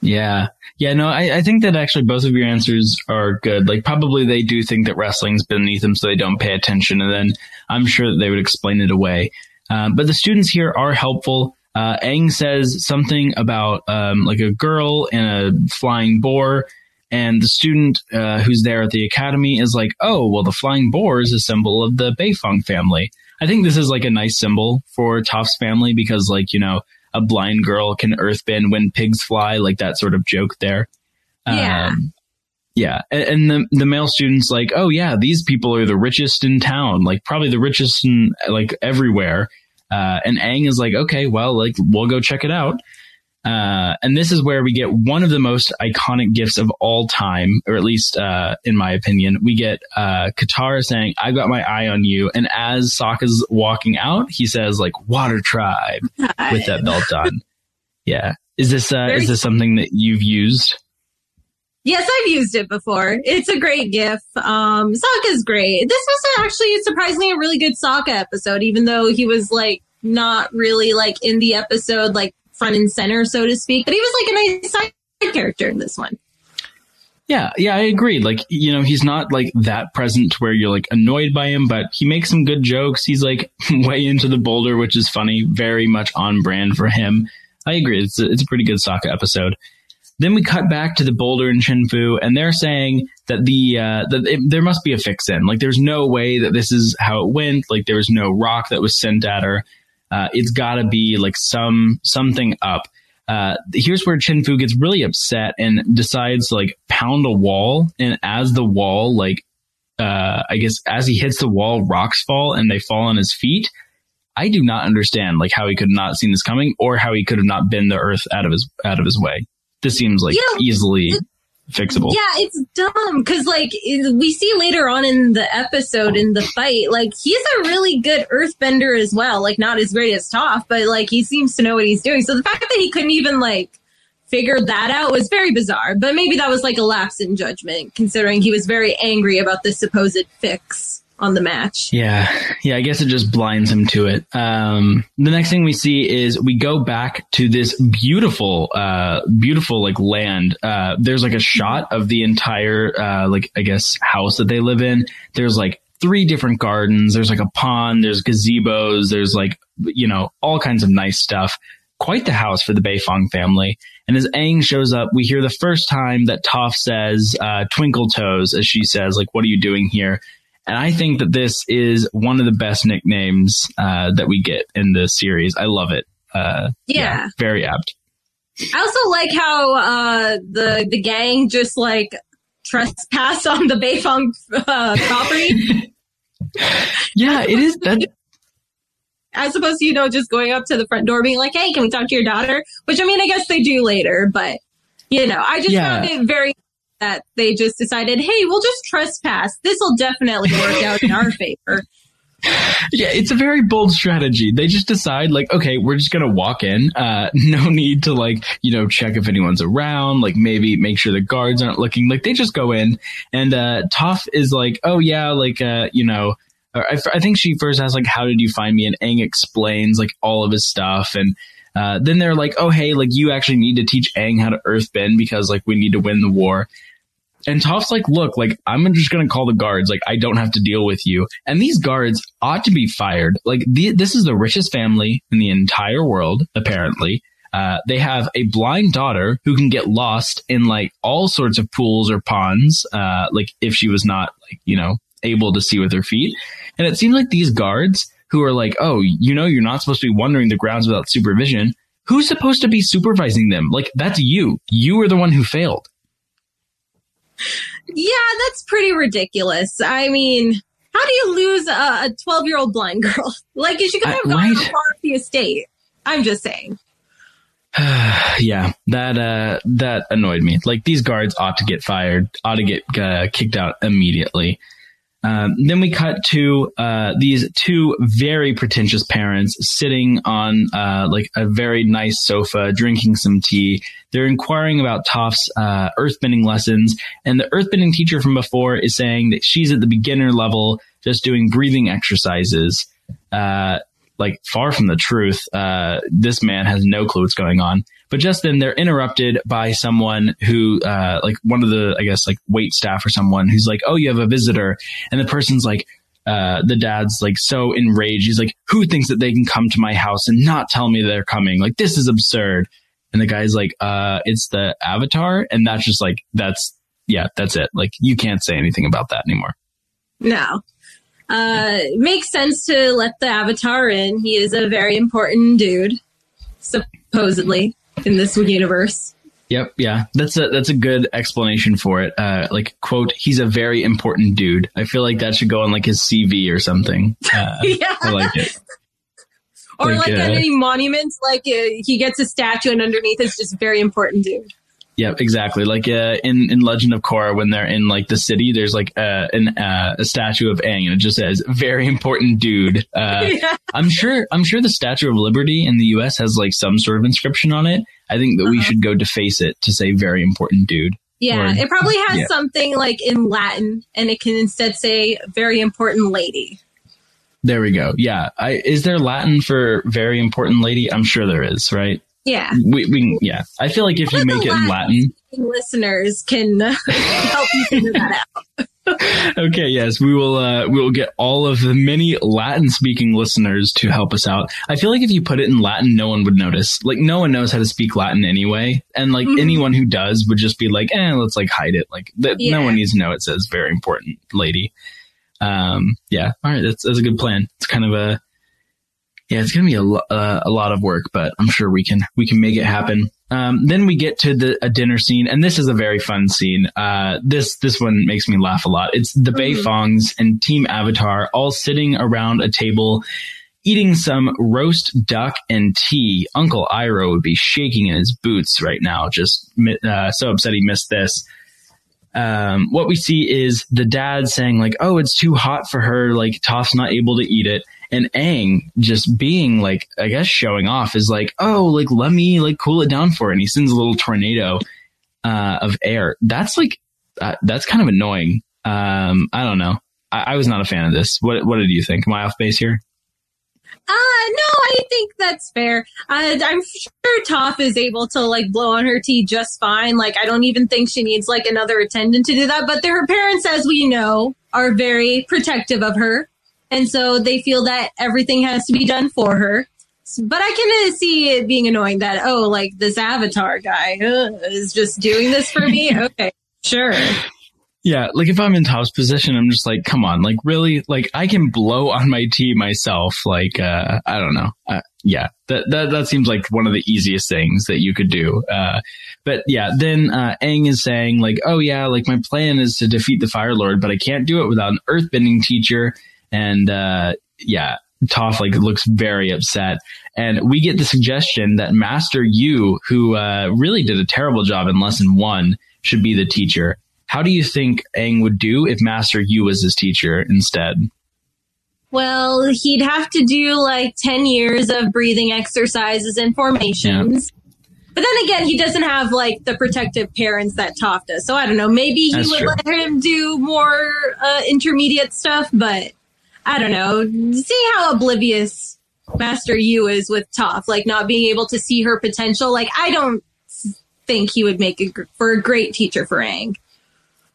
Yeah. Yeah, no, I, I think that actually both of your answers are good. Like probably they do think that wrestling's beneath them, so they don't pay attention. And then I'm sure that they would explain it away. Uh, but the students here are helpful. Uh, Aang says something about um, like a girl and a flying boar, and the student uh, who's there at the academy is like, oh, well, the flying boar is a symbol of the Beifong family. I think this is like a nice symbol for Toph's family because, like, you know, a blind girl can earthbend when pigs fly, like that sort of joke there. Yeah. Um, yeah. And, and the, the male student's like, oh, yeah, these people are the richest in town, like probably the richest in like everywhere. Uh, and Aang is like, okay, well, like we'll go check it out. Uh, and this is where we get one of the most iconic gifts of all time, or at least uh, in my opinion. We get uh, Katara saying, "I've got my eye on you." And as Sokka's walking out, he says, "Like Water Tribe," with that belt on. Yeah, is this uh, is this something that you've used? Yes, I've used it before. It's a great GIF. Um, Sokka's great. This was actually surprisingly a really good Sokka episode, even though he was like not really like in the episode, like front and center, so to speak. But he was like a nice side character in this one. Yeah, yeah, I agree. Like, you know, he's not like that present where you're like annoyed by him, but he makes some good jokes. He's like way into the Boulder, which is funny, very much on brand for him. I agree. It's a, it's a pretty good Sokka episode. Then we cut back to the Boulder and Chin Fu, and they're saying that the uh, that it, there must be a fix-in. Like, there's no way that this is how it went. Like, there was no rock that was sent at her. Uh, it's got to be like some something up. Uh, here's where Chin Fu gets really upset and decides to like pound a wall. And as the wall, like uh, I guess as he hits the wall, rocks fall and they fall on his feet. I do not understand like how he could not have seen this coming, or how he could have not been the earth out of his out of his way. This seems like yeah, easily it, fixable. Yeah, it's dumb because like we see later on in the episode in the fight, like he's a really good earthbender as well. Like not as great as Toph, but like he seems to know what he's doing. So the fact that he couldn't even like figure that out was very bizarre. But maybe that was like a lapse in judgment, considering he was very angry about this supposed fix. on the match. Yeah. Yeah. I guess it just blinds him to it. Um, the next thing we see is we go back to this beautiful, uh, beautiful like land. Uh, there's like a shot of the entire, uh, like, I guess house that they live in. There's like three different gardens. There's like a pond. There's gazebos. There's like, you know, all kinds of nice stuff. Quite the house for the Beifong family. And as Aang shows up, we hear the first time that Toph says, uh, twinkle toes, as she says, like, what are you doing here? And I think that this is one of the best nicknames uh, that we get in the series. I love it. Uh, yeah. yeah. Very apt. I also like how uh, the the gang just, like, trespass on the Beifong uh, property. Yeah, it is. That- As opposed to, you know, just going up to the front door being like, hey, can we talk to your daughter? Which, I mean, I guess they do later. But, you know, I just yeah. found it very... that they just decided, hey, we'll just trespass. This will definitely work out in our favor. Yeah, it's a very bold strategy. They just decide, like, okay, we're just going to walk in. Uh, no need to, like, you know, check if anyone's around, like, maybe make sure the guards aren't looking. Like, they just go in. And uh, Toph is like, oh, yeah, like, uh, you know, I, I think she first asks, like, how did you find me? And Aang explains, like, all of his stuff. And uh, then they're like, oh, hey, like, you actually need to teach Aang how to earthbend because, like, we need to win the war. And Toph's like, look, like, I'm just going to call the guards. Like, I don't have to deal with you. And these guards ought to be fired. Like, the, this is the richest family in the entire world, apparently. Uh, they have a blind daughter who can get lost in, like, all sorts of pools or ponds, uh, like, if she was not, like, you know, able to see with her feet. And it seems like these guards who are like, oh, you know, you're not supposed to be wandering the grounds without supervision. Who's supposed to be supervising them? Like, that's you. You are the one who failed. Yeah, that's pretty ridiculous. I mean, how do you lose a twelve-year-old blind girl? Like, you should have gone right? far off the estate. I'm just saying. Yeah, that uh, that annoyed me. Like, these guards ought to get fired, ought to get uh, kicked out immediately. Um, then we cut to uh, these two very pretentious parents sitting on uh, like a very nice sofa, drinking some tea. They're inquiring about Toph's uh, earthbending lessons. And the earthbending teacher from before is saying that she's at the beginner level, just doing breathing exercises. Uh, like far from the truth. Uh, this man has no clue what's going on. But just then they're interrupted by someone who, uh, like one of the, I guess, like wait staff or someone who's like, oh, you have a visitor. And the person's like, uh, the dad's like so enraged. He's like, who thinks that they can come to my house and not tell me they're coming? Like, this is absurd. And the guy's like, uh, it's the Avatar. And that's just like, that's, yeah, that's it. Like, you can't say anything about that anymore. No. Uh, makes sense to let the Avatar in. He is a very important dude, supposedly. In this universe. Yep. Yeah. That's a, that's a good explanation for it. Uh, like, quote, he's a very important dude. I feel like that should go on like his C V or something. Uh, yeah. I like it. Or like, like uh, any monuments, like uh, he gets a statue and underneath it's just very important dude. Yep, exactly. Like uh, in, in Legend of Korra, when they're in like the city, there's like uh, an, uh, a statue of Aang and it just says, very important dude. Uh, yeah. I'm sure I'm sure the Statue of Liberty in the U S has like some sort of inscription on it. I think that uh-huh. we should go deface it to say very important dude. Yeah, or, it probably has yeah. something like in Latin and it can instead say very important lady. There we go. Yeah. I, is there Latin for very important lady? I'm sure there is, right? Yeah, we, we can, yeah. I feel like if you make it in Latin, listeners can uh, help you figure that out. Okay, yes, we will. Uh, we will get all of the many Latin-speaking listeners to help us out. I feel like if you put it in Latin, no one would notice. Like, no one knows how to speak Latin anyway, and like mm-hmm. anyone who does would just be like, "Eh, let's like hide it." Like, that, yeah. no one needs to know it says "very important lady." Um, yeah, all right, that's that's a good plan. It's kind of a. Yeah, it's going to be a, uh, a lot of work, but I'm sure we can we can make it happen. Um, then we get to the a dinner scene, and this is a very fun scene. Uh, this this one makes me laugh a lot. It's the mm-hmm. Beifongs and Team Avatar all sitting around a table, eating some roast duck and tea. Uncle Iroh would be shaking in his boots right now, just uh, so upset he missed this. Um, what we see is the dad saying like, "Oh, it's too hot for her. Like, Toph's not able to eat it." And Aang just being like, I guess, showing off is like, oh, like, let me like cool it down for it. And he sends a little tornado uh, of air. That's like, uh, that's kind of annoying. Um, I don't know. I, I was not a fan of this. What What did you think? Am I off base here? Uh, no, I think that's fair. Uh, I'm sure Toph is able to, like, blow on her tea just fine. Like, I don't even think she needs, like, another attendant to do that. But her parents, as we know, are very protective of her. And so they feel that everything has to be done for her. But I can uh, see it being annoying that, oh, like, this Avatar guy uh, is just doing this for me. Okay, sure. Yeah, like, if I'm in Toph's position, I'm just like, come on, like, really? Like, I can blow on my tea myself. Like, uh, I don't know. Uh, yeah, that, that that seems like one of the easiest things that you could do. Uh, but, yeah, then uh, Aang is saying, like, oh, yeah, like, my plan is to defeat the Fire Lord, but I can't do it without an earthbending teacher. And, uh, yeah, Toph, like, looks very upset. And we get the suggestion that Master Yu, who uh, really did a terrible job in Lesson one, should be the teacher. How do you think Aang would do if Master Yu was his teacher instead? Well, he'd have to do like ten years of breathing exercises and formations. Yeah. But then again, he doesn't have like the protective parents that Toph does. So I don't know. Maybe he That's would true. Let him do more uh, intermediate stuff. But I don't know. See how oblivious Master Yu is with Toph, like not being able to see her potential. Like, I don't think he would make it gr- for a great teacher for Aang.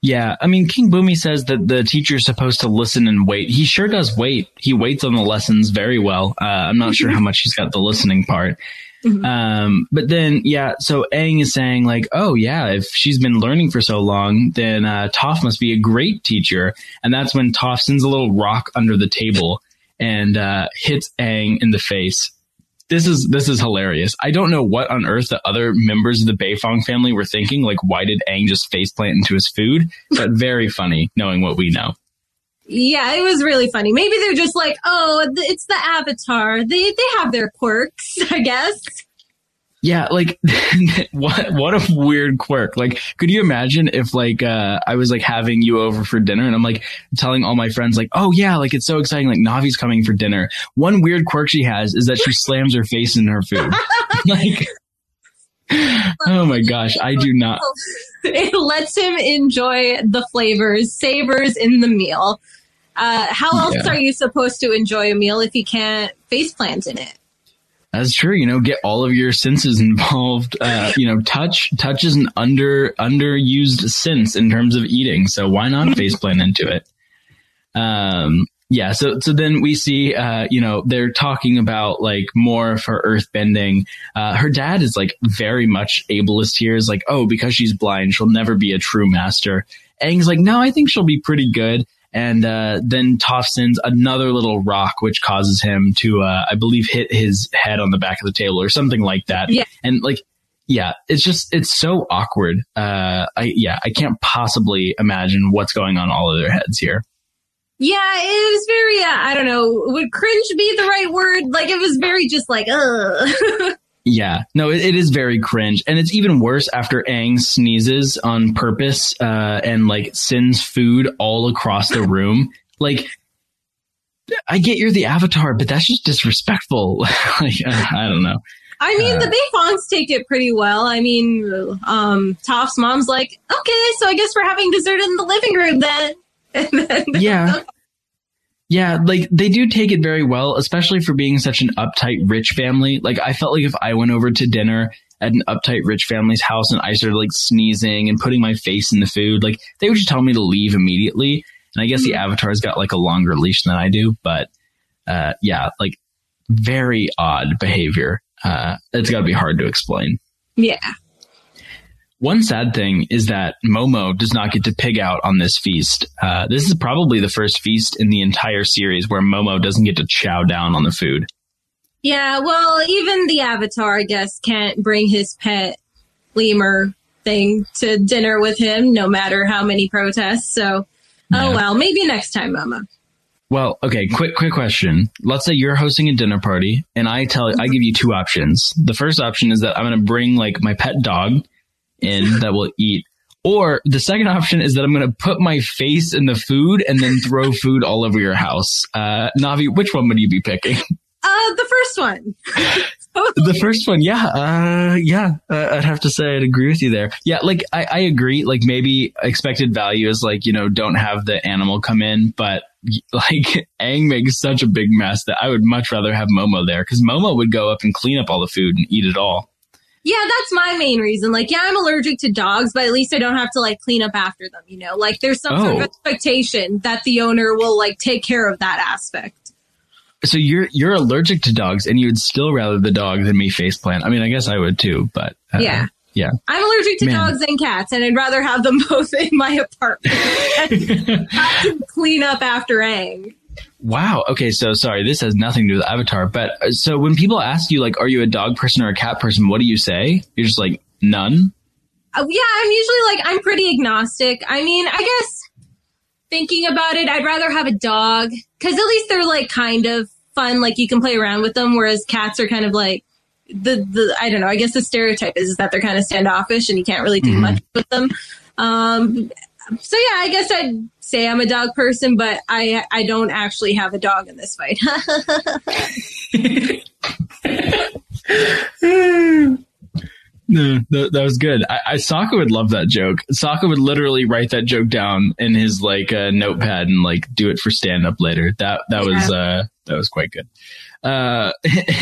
Yeah, I mean, King Bumi says that the teacher's supposed to listen and wait. He sure does wait. He waits on the lessons very well. Uh, I'm not sure how much he's got the listening part. Mm-hmm. Um, but then, yeah, so Aang is saying, like, oh, yeah, if she's been learning for so long, then uh, Toph must be a great teacher. And that's when Toph sends a little rock under the table and uh, hits Aang in the face. This is this is hilarious. I don't know what on earth the other members of the Beifong family were thinking. Like, why did Aang just faceplant into his food? But very funny, knowing what we know. Yeah, it was really funny. Maybe they're just like, oh, it's the Avatar. They they have their quirks, I guess. Yeah, like, what what a weird quirk. Like, could you imagine if, like, uh I was, like, having you over for dinner and I'm, like, telling all my friends, like, oh, yeah, like, it's so exciting. Like, Navi's coming for dinner. One weird quirk she has is that she slams her face in her food. Like, oh, my gosh, I do not. It lets him enjoy the flavors, savors in the meal. Uh How else yeah. are you supposed to enjoy a meal if you can't faceplant in it? That's true. You know, get all of your senses involved. Uh, you know, touch, touch is an under, underused sense in terms of eating. So why not faceplant into it? Um, yeah. So, so then we see, uh, you know, they're talking about like more of her earthbending. Uh, her dad is like very much ableist here. Is like, oh, because she's blind, she'll never be a true master. Aang's like, no, I think she'll be pretty good. And uh, then Toph sends another little rock, which causes him to, uh, I believe, hit his head on the back of the table or something like that. Yeah. And like, yeah, it's just it's so awkward. Uh, I yeah, I can't possibly imagine what's going on all of their heads here. Yeah, it was very, uh, I don't know, would cringe be the right word? Like, it was very just like, ugh. Yeah, no, it, it is very cringe. And it's even worse after Aang sneezes on purpose uh, and like sends food all across the room. Like, I get you're the Avatar, but that's just disrespectful. Like, uh, I don't know. I mean, uh, the Beifongs take it pretty well. I mean, um, Toph's mom's like, okay, so I guess we're having dessert in the living room then. And then yeah. Yeah, like, they do take it very well, especially for being such an uptight, rich family. Like, I felt like if I went over to dinner at an uptight, rich family's house and I started, like, sneezing and putting my face in the food, like, they would just tell me to leave immediately. And I guess the Avatar's got, like, a longer leash than I do. But, uh, yeah, like, very odd behavior. Uh, it's got to be hard to explain. Yeah. One sad thing is that Momo does not get to pig out on this feast. Uh, this is probably the first feast in the entire series where Momo doesn't get to chow down on the food. Yeah, well, even the Avatar, I guess, can't bring his pet lemur thing to dinner with him, no matter how many protests. So, oh yeah. Well, maybe next time, Momo. Well, okay, quick quick question. Let's say you're hosting a dinner party, and I tell I give you two options. The first option is that I'm going to bring, like, my pet dog in that will eat, or the second option is that I'm going to put my face in the food and then throw food all over your house. Uh, Navi, which one would you be picking? Uh, the first one. The first one, yeah, uh, yeah. Uh, I'd have to say I'd agree with you there. Yeah, like I, I agree. Like maybe expected value is like, you know, don't have the animal come in, but like Aang makes such a big mess that I would much rather have Momo there because Momo would go up and clean up all the food and eat it all. Yeah, that's my main reason. Like, yeah, I'm allergic to dogs, but at least I don't have to, like, clean up after them, you know? Like, there's some oh. sort of expectation that the owner will, like, take care of that aspect. So you're you're allergic to dogs, and you'd still rather the dog than me faceplant. I mean, I guess I would, too, but... Uh, yeah. Yeah. I'm allergic to Man. dogs and cats, and I'd rather have them both in my apartment than have to clean up after Aang. Wow. Okay. So sorry, this has nothing to do with Avatar, but so when people ask you, like, are you a dog person or a cat person? What do you say? You're just like, none. Uh, yeah. I'm usually like, I'm pretty agnostic. I mean, I guess thinking about it, I'd rather have a dog because at least they're like kind of fun. Like you can play around with them. Whereas cats are kind of like the, the, I don't know, I guess the stereotype is, is that they're kind of standoffish and you can't really do mm-hmm. much with them. Um, So, yeah, I guess I'd say I'm a dog person, but I I don't actually have a dog in this fight. No, that, that was good. I, I Sokka would love that joke. Sokka would literally write that joke down in his, like, uh, notepad and, like, do it for stand-up later. That that yeah. was uh, that was quite good. Uh,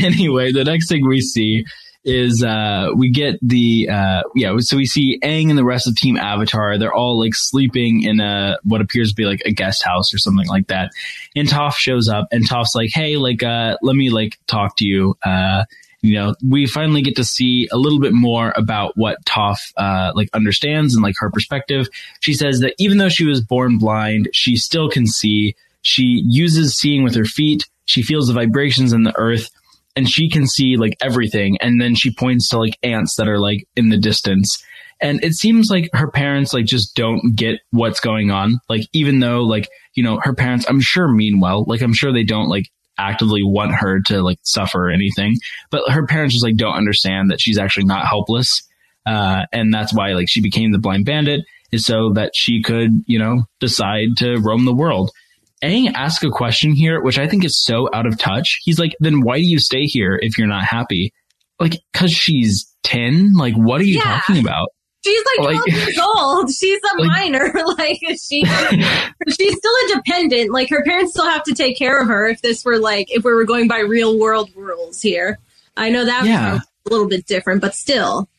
anyway, the next thing we see... is uh we get the uh yeah so we see Aang and the rest of Team Avatar. They're all like sleeping in a what appears to be like a guest house or something like that, and Toph shows up and Toph's like, hey, like uh let me like talk to you. Uh you know, we finally get to see a little bit more about what Toph uh like understands and like her perspective. She says that even though she was born blind, she still can see. She uses seeing with her feet. She feels the vibrations in the earth. And she can see like everything. And then she points to like ants that are like in the distance. And it seems like her parents like just don't get what's going on. Like, even though like, you know, her parents, I'm sure, mean well. Like, I'm sure they don't like actively want her to like suffer or anything. But her parents just like don't understand that she's actually not helpless. Uh, and that's why like she became the Blind Bandit, is so that she could, you know, decide to roam the world. Aang asks a question here, which I think is so out of touch. He's like, then why do you stay here if you're not happy? Like, because she's ten? Like, what are you yeah. talking about? She's like twelve like, years old. She's a like, minor. Like, she she's still independent. Like, her parents still have to take care of her if this were, like, if we were going by real-world rules here. I know that yeah. was a little bit different, but still.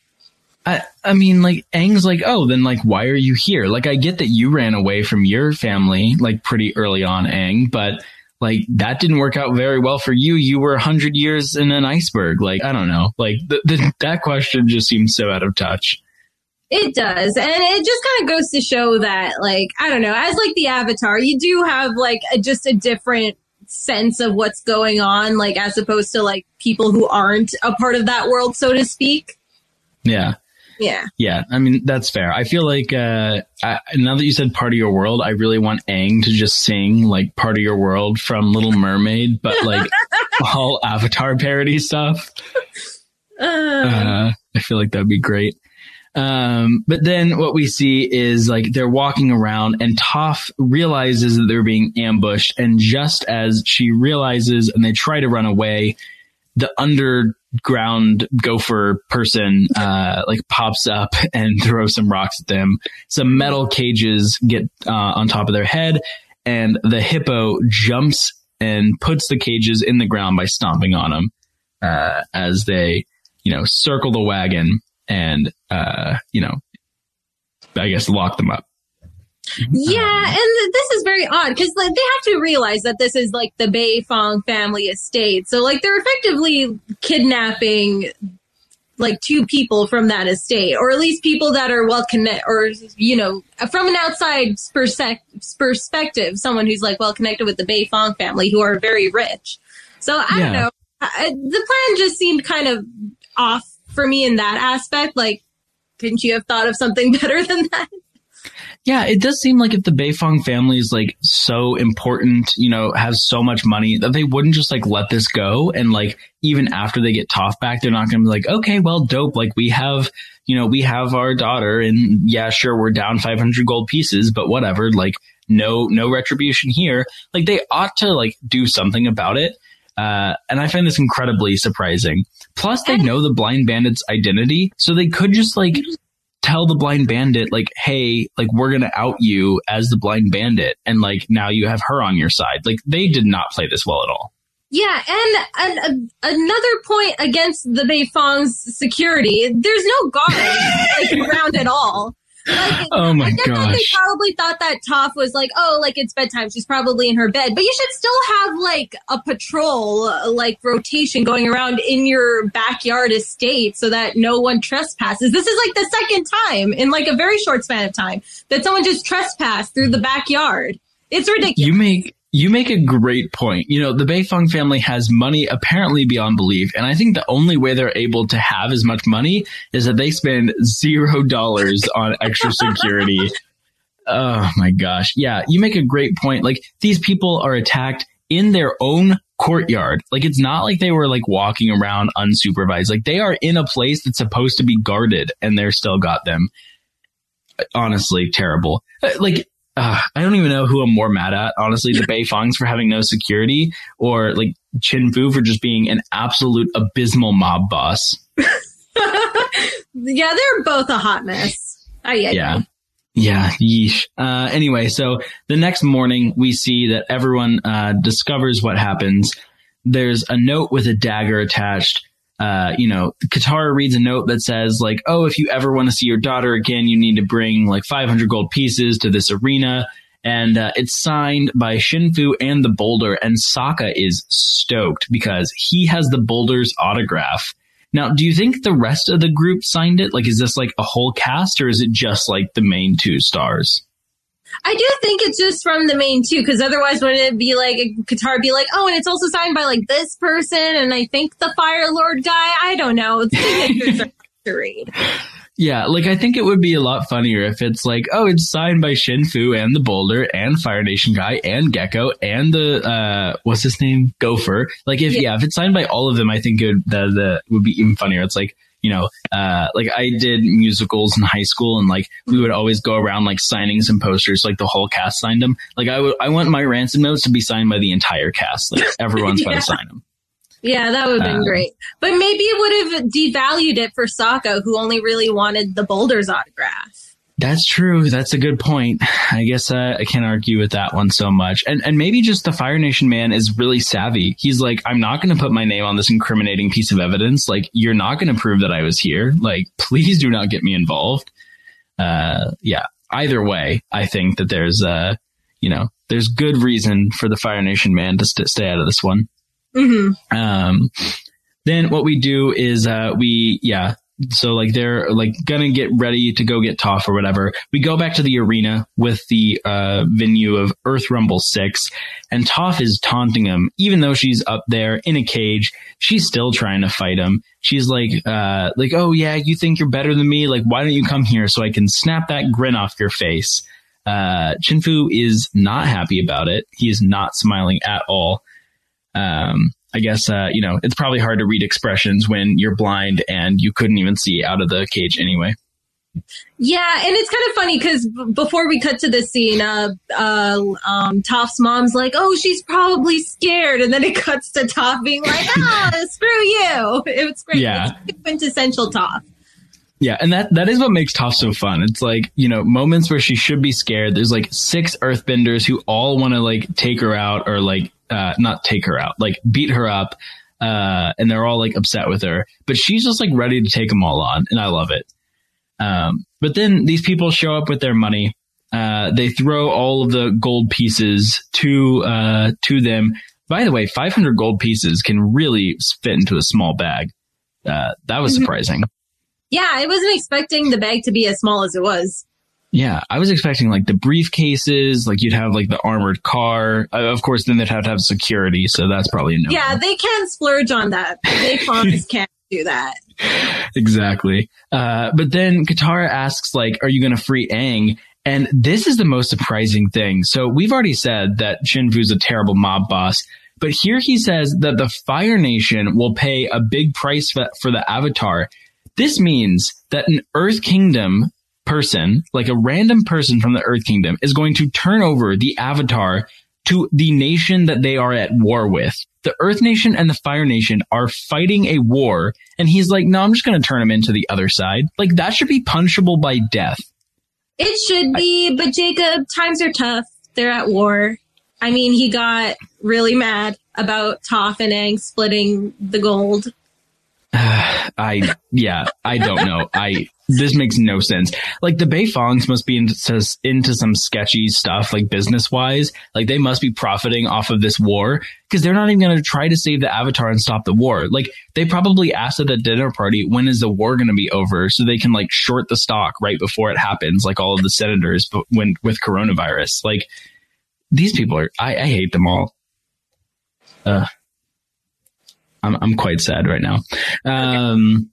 I, I mean, like, Aang's like, oh, then, like, why are you here? Like, I get that you ran away from your family, like, pretty early on, Aang, but, like, that didn't work out very well for you. You were one hundred years in an iceberg. Like, I don't know. Like, th- th- that question just seems so out of touch. It does. And it just kind of goes to show that, like, I don't know, as, like, the Avatar, you do have, like, a, just a different sense of what's going on, like, as opposed to, like, people who aren't a part of that world, so to speak. Yeah. Yeah. Yeah. I mean, that's fair. I feel like uh, I, now that you said Part of Your World, I really want Aang to just sing like Part of Your World from Little Mermaid, but like all Avatar parody stuff. Uh, uh, I feel like that'd be great. Um, but then what we see is like they're walking around and Toph realizes that they're being ambushed. And just as she realizes and they try to run away, the under... ground gopher person uh like pops up and throws some rocks at them. Some metal cages get uh, on top of their head, and the hippo jumps and puts the cages in the ground by stomping on them uh as they, you know, circle the wagon and uh you know, I guess lock them up. Yeah, and this is very odd because like, they have to realize that this is like the Beifong family estate. So like they're effectively kidnapping like two people from that estate, or at least people that are well connected, or, you know, from an outside perse- perspective, someone who's like well connected with the Beifong family who are very rich. So I yeah. don't know. I, the plan just seemed kind of off for me in that aspect. Like, couldn't you have thought of something better than that? Yeah, it does seem like if the Beifong family is like so important, you know, has so much money, that they wouldn't just like let this go. And like even after they get Toph back, they're not going to be like, okay, well, dope. Like we have, you know, we have our daughter, and yeah, sure, we're down five hundred gold pieces, but whatever. Like no, no retribution here. Like they ought to like do something about it. Uh, and I find this incredibly surprising. Plus, they know the Blind Bandit's identity, so they could just, like, tell the Blind Bandit, like, hey, like, we're gonna out you as the Blind Bandit, and, like, now you have her on your side. Like, they did not play this well at all. Yeah, and, and uh, another point against the Beifong's security, there's no guard like, around at all. Like, oh my I guess gosh. They probably thought that Toph was like, oh, like, it's bedtime. She's probably in her bed. But you should still have, like, a patrol, like, rotation going around in your backyard estate so that no one trespasses. This is, like, the second time in, like, a very short span of time that someone just trespassed through the backyard. It's ridiculous. You make... You make a great point. You know, the Beifong family has money apparently beyond belief, and I think the only way they're able to have as much money is that they spend zero dollars on extra security. Oh, my gosh. Yeah, you make a great point. Like, these people are attacked in their own courtyard. Like, it's not like they were, like, walking around unsupervised. Like, they are in a place that's supposed to be guarded, and they're still got them. Honestly, terrible. Like... Uh, I don't even know who I'm more mad at, honestly, the Beifongs for having no security or like Chin Fu for just being an absolute abysmal mob boss. Yeah, they're both a hot mess. Oh, yeah. Yeah. Yeah. Yeesh. Uh, anyway, so the next morning we see that everyone uh, discovers what happens. There's a note with a dagger attached. Uh, you know, Katara reads a note that says, like, oh, if you ever want to see your daughter again, you need to bring, like, five hundred gold pieces to this arena. And uh, it's signed by Chin Fu and the Boulder. And Sokka is stoked because he has the Boulder's autograph. Now, do you think the rest of the group signed it? Like, is this, like, a whole cast, or is it just, like, the main two stars? I do think it's just from the main two, because otherwise wouldn't it be like, Katara be like, oh, and it's also signed by, like, this person, and I think the Fire Lord guy, I don't know. It's to read. Yeah, like, I think it would be a lot funnier if it's like, oh, it's signed by Chin Fu and the Boulder and Fire Nation guy and Gecko and the, uh, what's his name? Gopher. Like, if, yeah, yeah if it's signed by all of them, I think it would, the, the, would be even funnier. It's like, you know, uh, like I did musicals in high school, and like we would always go around like signing some posters, like the whole cast signed them. Like I would, I want my ransom notes to be signed by the entire cast. Like everyone's going yeah. to sign them. Yeah, that would have been uh, great. But maybe it would have devalued it for Sokka, who only really wanted the Boulder's autograph. That's true. That's a good point. I guess uh, I can't argue with that one so much. And and maybe just the Fire Nation man is really savvy. He's like, I'm not going to put my name on this incriminating piece of evidence. Like, you're not going to prove that I was here. Like, please do not get me involved. Uh, yeah. Either way, I think that there's, uh, you know, there's good reason for the Fire Nation man to st- stay out of this one. Mm-hmm. Um, then what we do is uh, we, yeah. So, like, they're, like, going to get ready to go get Toph or whatever. We go back to the arena with the uh, venue of Earth Rumble six, and Toph is taunting him. Even though she's up there in a cage, she's still trying to fight him. She's like, uh, like, oh, yeah, you think you're better than me? Like, why don't you come here so I can snap that grin off your face? Uh, Chin Fu is not happy about it. He is not smiling at all. Um... I guess, uh, you know, it's probably hard to read expressions when you're blind and you couldn't even see out of the cage anyway. Yeah, and it's kind of funny because b- before we cut to this scene, uh, uh, um, Toph's mom's like, oh, she's probably scared. And then it cuts to Toph being like, ah, screw you. It's great. Yeah. It's quintessential Toph. Yeah, and that, that is what makes Toph so fun. It's like, you know, moments where she should be scared. There's like six earthbenders who all want to like take her out or like, Uh, not take her out, like beat her up. Uh, and they're all like upset with her, but she's just like ready to take them all on. And I love it. Um, but then these people show up with their money. Uh, they throw all of the gold pieces to, uh, to them. By the way, five hundred gold pieces can really fit into a small bag. Uh, that was mm-hmm. surprising. Yeah. I wasn't expecting the bag to be as small as it was. Yeah, I was expecting, like, the briefcases, like, you'd have, like, the armored car. Uh, of course, then they'd have to have security, so that's probably a no. Yeah, they can splurge on that. They promise can't do that. Exactly. Uh, but then Katara asks, like, are you going to free Aang? And this is the most surprising thing. So we've already said that Chin Fu's a terrible mob boss, but here he says that the Fire Nation will pay a big price for, for the Avatar. This means that an Earth Kingdom person, like a random person from the Earth Kingdom, is going to turn over the Avatar to the nation that they are at war with. the Earth Nation and the Fire Nation are fighting a war, and he's like, no, I'm just going to turn him into the other side. Like, that should be punishable by death. It should be, I, but Jacob, times are tough. They're at war. I mean, he got really mad about Toph and Aang splitting the gold. Uh, I, yeah, I don't know. I, this makes no sense. Like, the Beifongs must be into, into some sketchy stuff, like business-wise. Like, they must be profiting off of this war, because they're not even going to try to save the Avatar and stop the war. Like, they probably asked at a dinner party, when is the war going to be over, so they can, like, short the stock right before it happens, like all of the senators when with coronavirus. Like, these people are, I, I hate them all. Uh, I'm I'm quite sad right now. Um,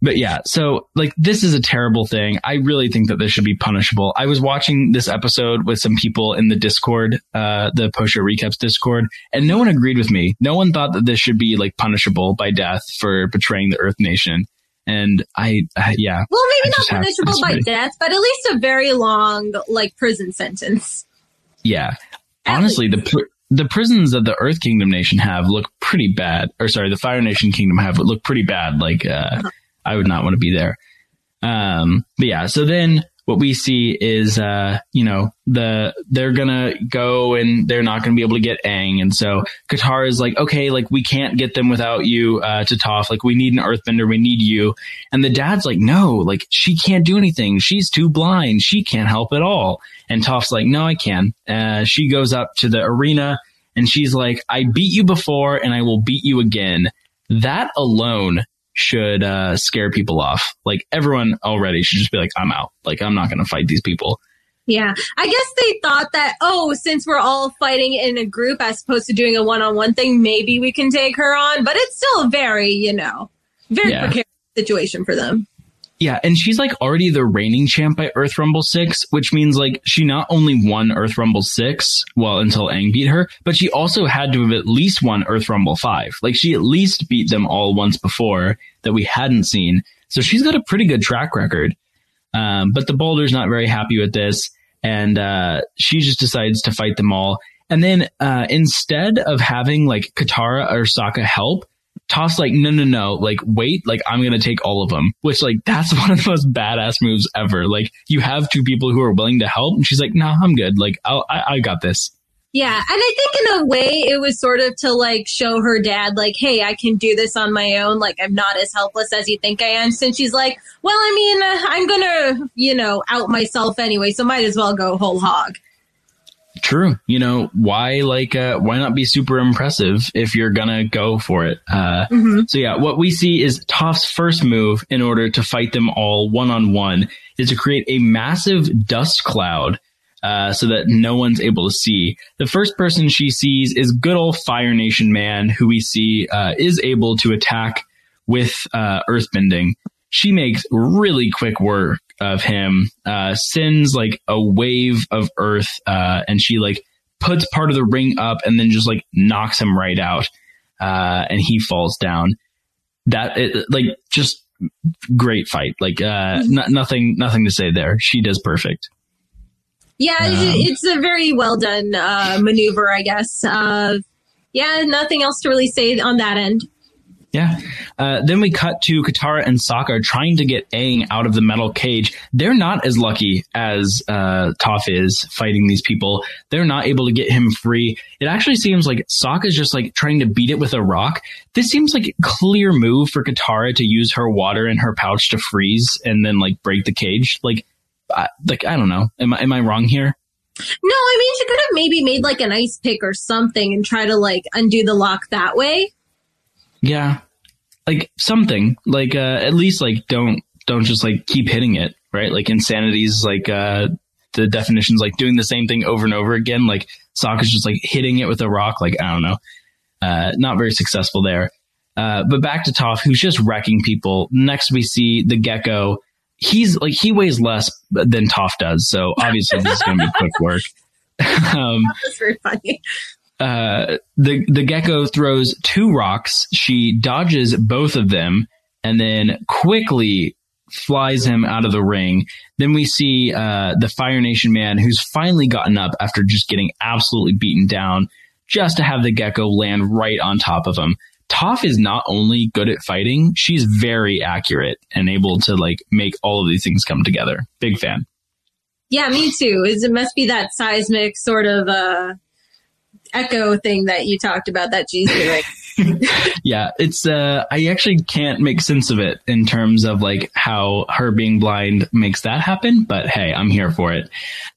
but yeah, so like, this is a terrible thing. I really think that this should be punishable. I was watching this episode with some people in the Discord, uh, the Posho Recaps Discord, and no one agreed with me. No one thought that this should be like punishable by death for betraying the Earth Nation. And I, uh, yeah. Well, maybe not punishable by death, but at least a very long like prison sentence. Yeah. Honestly, the... Pr- The prisons that the Earth Kingdom Nation have look pretty bad. Or sorry, the Fire Nation Kingdom have look pretty bad. Like, uh, I would not want to be there. Um, but yeah, so then what we see is, uh, you know, the they're going to go and they're not going to be able to get Aang. And so Katara is like, okay, like, we can't get them without you, uh, to Toph. Like, we need an Earthbender. We need you. And the dad's like, no, like, she can't do anything. She's too blind. She can't help at all. And Toph's like, no, I can. Uh, she goes up to the arena and she's like, I beat you before and I will beat you again. That alone should uh, scare people off. Like, everyone already should just be like, I'm out. Like, I'm not going to fight these people. Yeah. I guess they thought that, oh, since we're all fighting in a group as opposed to doing a one-on-one thing, maybe we can take her on. But it's still very, you know, very yeah. precarious situation for them. Yeah, and she's, like, already the reigning champ by Earth Rumble six, which means, like, she not only won Earth Rumble six, well, until Aang beat her, but she also had to have at least won Earth Rumble five. Like, she at least beat them all once before that we hadn't seen. So she's got a pretty good track record. Um, but the Boulder's not very happy with this, and uh, she just decides to fight them all. And then uh, instead of having, like, Katara or Sokka help, Toph's like, no, no, no, like, wait, like, I'm going to take all of them, which, like, that's one of the most badass moves ever. Like, you have two people who are willing to help, and she's like, no, nah, I'm good. Like, I'll, I I got this. Yeah, and I think in a way it was sort of to, like, show her dad, like, hey, I can do this on my own. Like, I'm not as helpless as you think I am. Since she's like, well, I mean, uh, I'm going to, you know, out myself anyway, so might as well go whole hog. True. You know, why like uh, why not be super impressive if you're going to go for it? Uh, mm-hmm. So, yeah, what we see is Toph's first move in order to fight them all one on one is to create a massive dust cloud uh, so that no one's able to see. The first person she sees is good old Fire Nation man, who we see uh, is able to attack with uh, earthbending. She makes really quick work of him, uh, sends like a wave of earth, uh, and she like puts part of the ring up and then just like knocks him right out. Uh, and he falls down. That it, like, just great fight. Like, uh, n- nothing, nothing to say there. She does perfect. Yeah. Um, it's a very well done, uh, maneuver, I guess. Uh, yeah. Nothing else to really say on that end. Yeah. Uh, then we cut to Katara and Sokka trying to get Aang out of the metal cage. They're not as lucky as uh, Toph is fighting these people. They're not able to get him free. It actually seems like Sokka's just like trying to beat it with a rock. This seems like a clear move for Katara to use her water in her pouch to freeze and then like break the cage. Like, I, like I don't know. Am I am I wrong here? No, I mean, she could have maybe made like an ice pick or something and try to like undo the lock that way. Yeah. Like something like uh, at least like don't don't just like keep hitting it. Right. Like insanity's like uh, the definition's like doing the same thing over and over again. Like Sokka's just like hitting it with a rock. Like, I don't know. Uh, not very successful there. Uh, but back to Toph, who's just wrecking people. Next, we see the gecko. He's like he weighs less than Toph does. So obviously this is going to be quick work. um, That's very funny. Uh, the, the gecko throws two rocks. She dodges both of them and then quickly flies him out of the ring. Then we see, uh, the Fire Nation man who's finally gotten up after just getting absolutely beaten down. just to have the gecko land right on top of him. Toph is not only good at fighting, she's very accurate and able to like make all of these things come together. Big fan. Yeah, me too. It must be that seismic sort of uh, echo thing that you talked about, that G Z, right? Yeah, it's uh I actually can't make sense of it in terms of like how her being blind makes that happen, but hey, I'm here for it.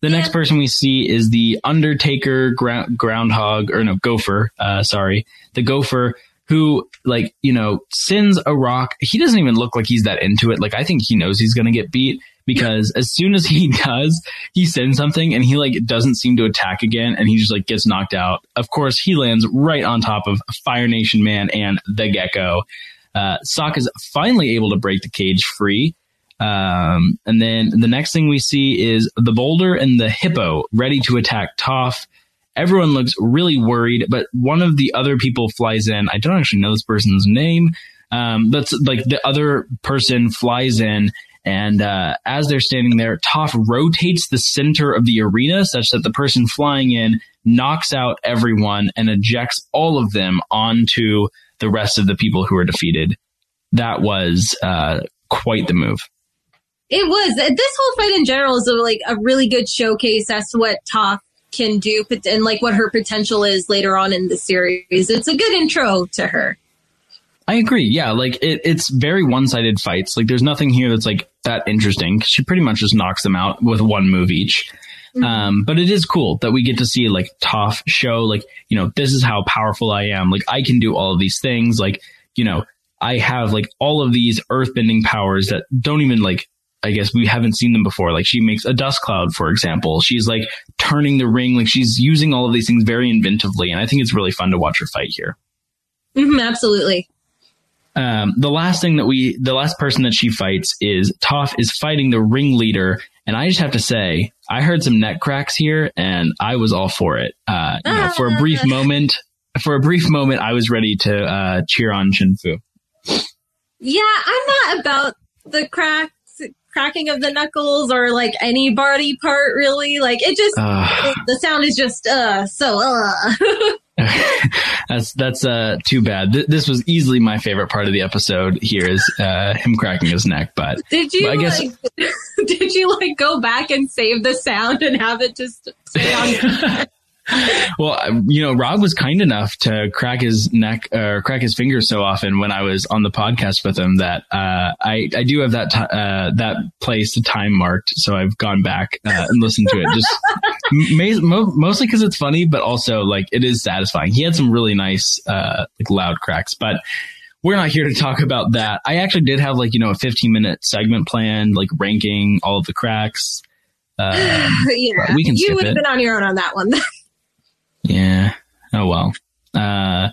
The yeah. next person we see is the Undertaker ground groundhog or no gopher, uh sorry, the gopher who like, you know, sends a rock. He doesn't even look like he's that into it. Like I think he knows he's going to get beat because as soon as he does, he sends something and he like doesn't seem to attack again and he just like gets knocked out. Of course, he lands right on top of Fire Nation Man and the Gecko. Uh, Sokka's finally able to break the cage free. Um, and then the next thing we see is the Boulder and the Hippo ready to attack Toph. Everyone looks really worried, but one of the other people flies in. I don't actually know this person's name. Um, but like the other person flies in. And uh, as they're standing there, Toph rotates the center of the arena such that the person flying in knocks out everyone and ejects all of them onto the rest of the people who are defeated. That was uh, quite the move. It was. This whole fight in general is a, like a really good showcase as to what Toph can do and like what her potential is later on in the series. It's a good intro to her. I agree. Yeah, like it, it's very one-sided fights. Like there's nothing here that's like that interesting. She pretty much just knocks them out with one move each. Mm-hmm. Um, but it is cool that we get to see like Toph show like, you know, this is how powerful I am. Like I can do all of these things. Like, you know, I have like all of these earthbending powers that don't even like, I guess we haven't seen them before. Like she makes a dust cloud, for example. She's like turning the ring. Like she's using all of these things very inventively. And I think it's really fun to watch her fight here. Mm-hmm, absolutely. Um, the last thing that we, the last person that she fights is Toph is fighting the ringleader. And I just have to say, I heard some neck cracks here and I was all for it. Uh, you ah. know, for a brief moment, for a brief moment, I was ready to uh, cheer on Chin Fu. Yeah, I'm not about the cracks, cracking of the knuckles or like any body part really. Like it just, uh. the sound is just, uh, so, uh. that's that's uh too bad. Th- this was easily my favorite part of the episode. Here is uh, him cracking his neck. But did you? Well, I guess like, did you like go back and save the sound and have it just stay on? Well, you know, Rob was kind enough to crack his neck or crack his fingers so often when I was on the podcast with him that uh, I I do have that t- uh, that place to time marked. So I've gone back uh, and listened to it just ma- mo- mostly because it's funny, but also like it is satisfying. He had some really nice uh, like loud cracks, but we're not here to talk about that. I actually did have like, you know, a fifteen minute segment planned, like ranking all of the cracks. Um, yeah, we can you would have been on your own on that one. Yeah. Oh, well. Uh,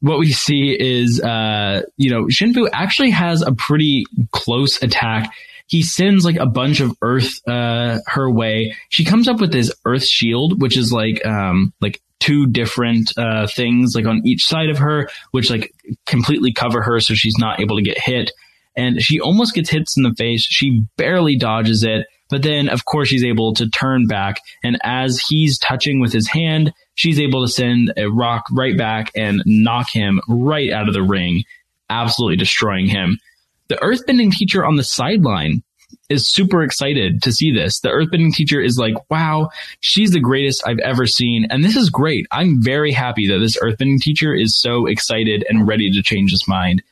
what we see is, uh, you know, Chin Fu actually has a pretty close attack. He sends like a bunch of earth uh, her way. She comes up with this earth shield, which is like um, like two different uh, things like on each side of her, which like completely cover her. So she's not able to get hit. And she almost gets hits in the face. She barely dodges it. But then, of course, she's able to turn back. And as he's touching with his hand, she's able to send a rock right back and knock him right out of the ring, absolutely destroying him. The earthbending teacher on the sideline is super excited to see this. The earthbending teacher is like, wow, she's the greatest I've ever seen. And this is great. I'm very happy that this earthbending teacher is so excited and ready to change his mind.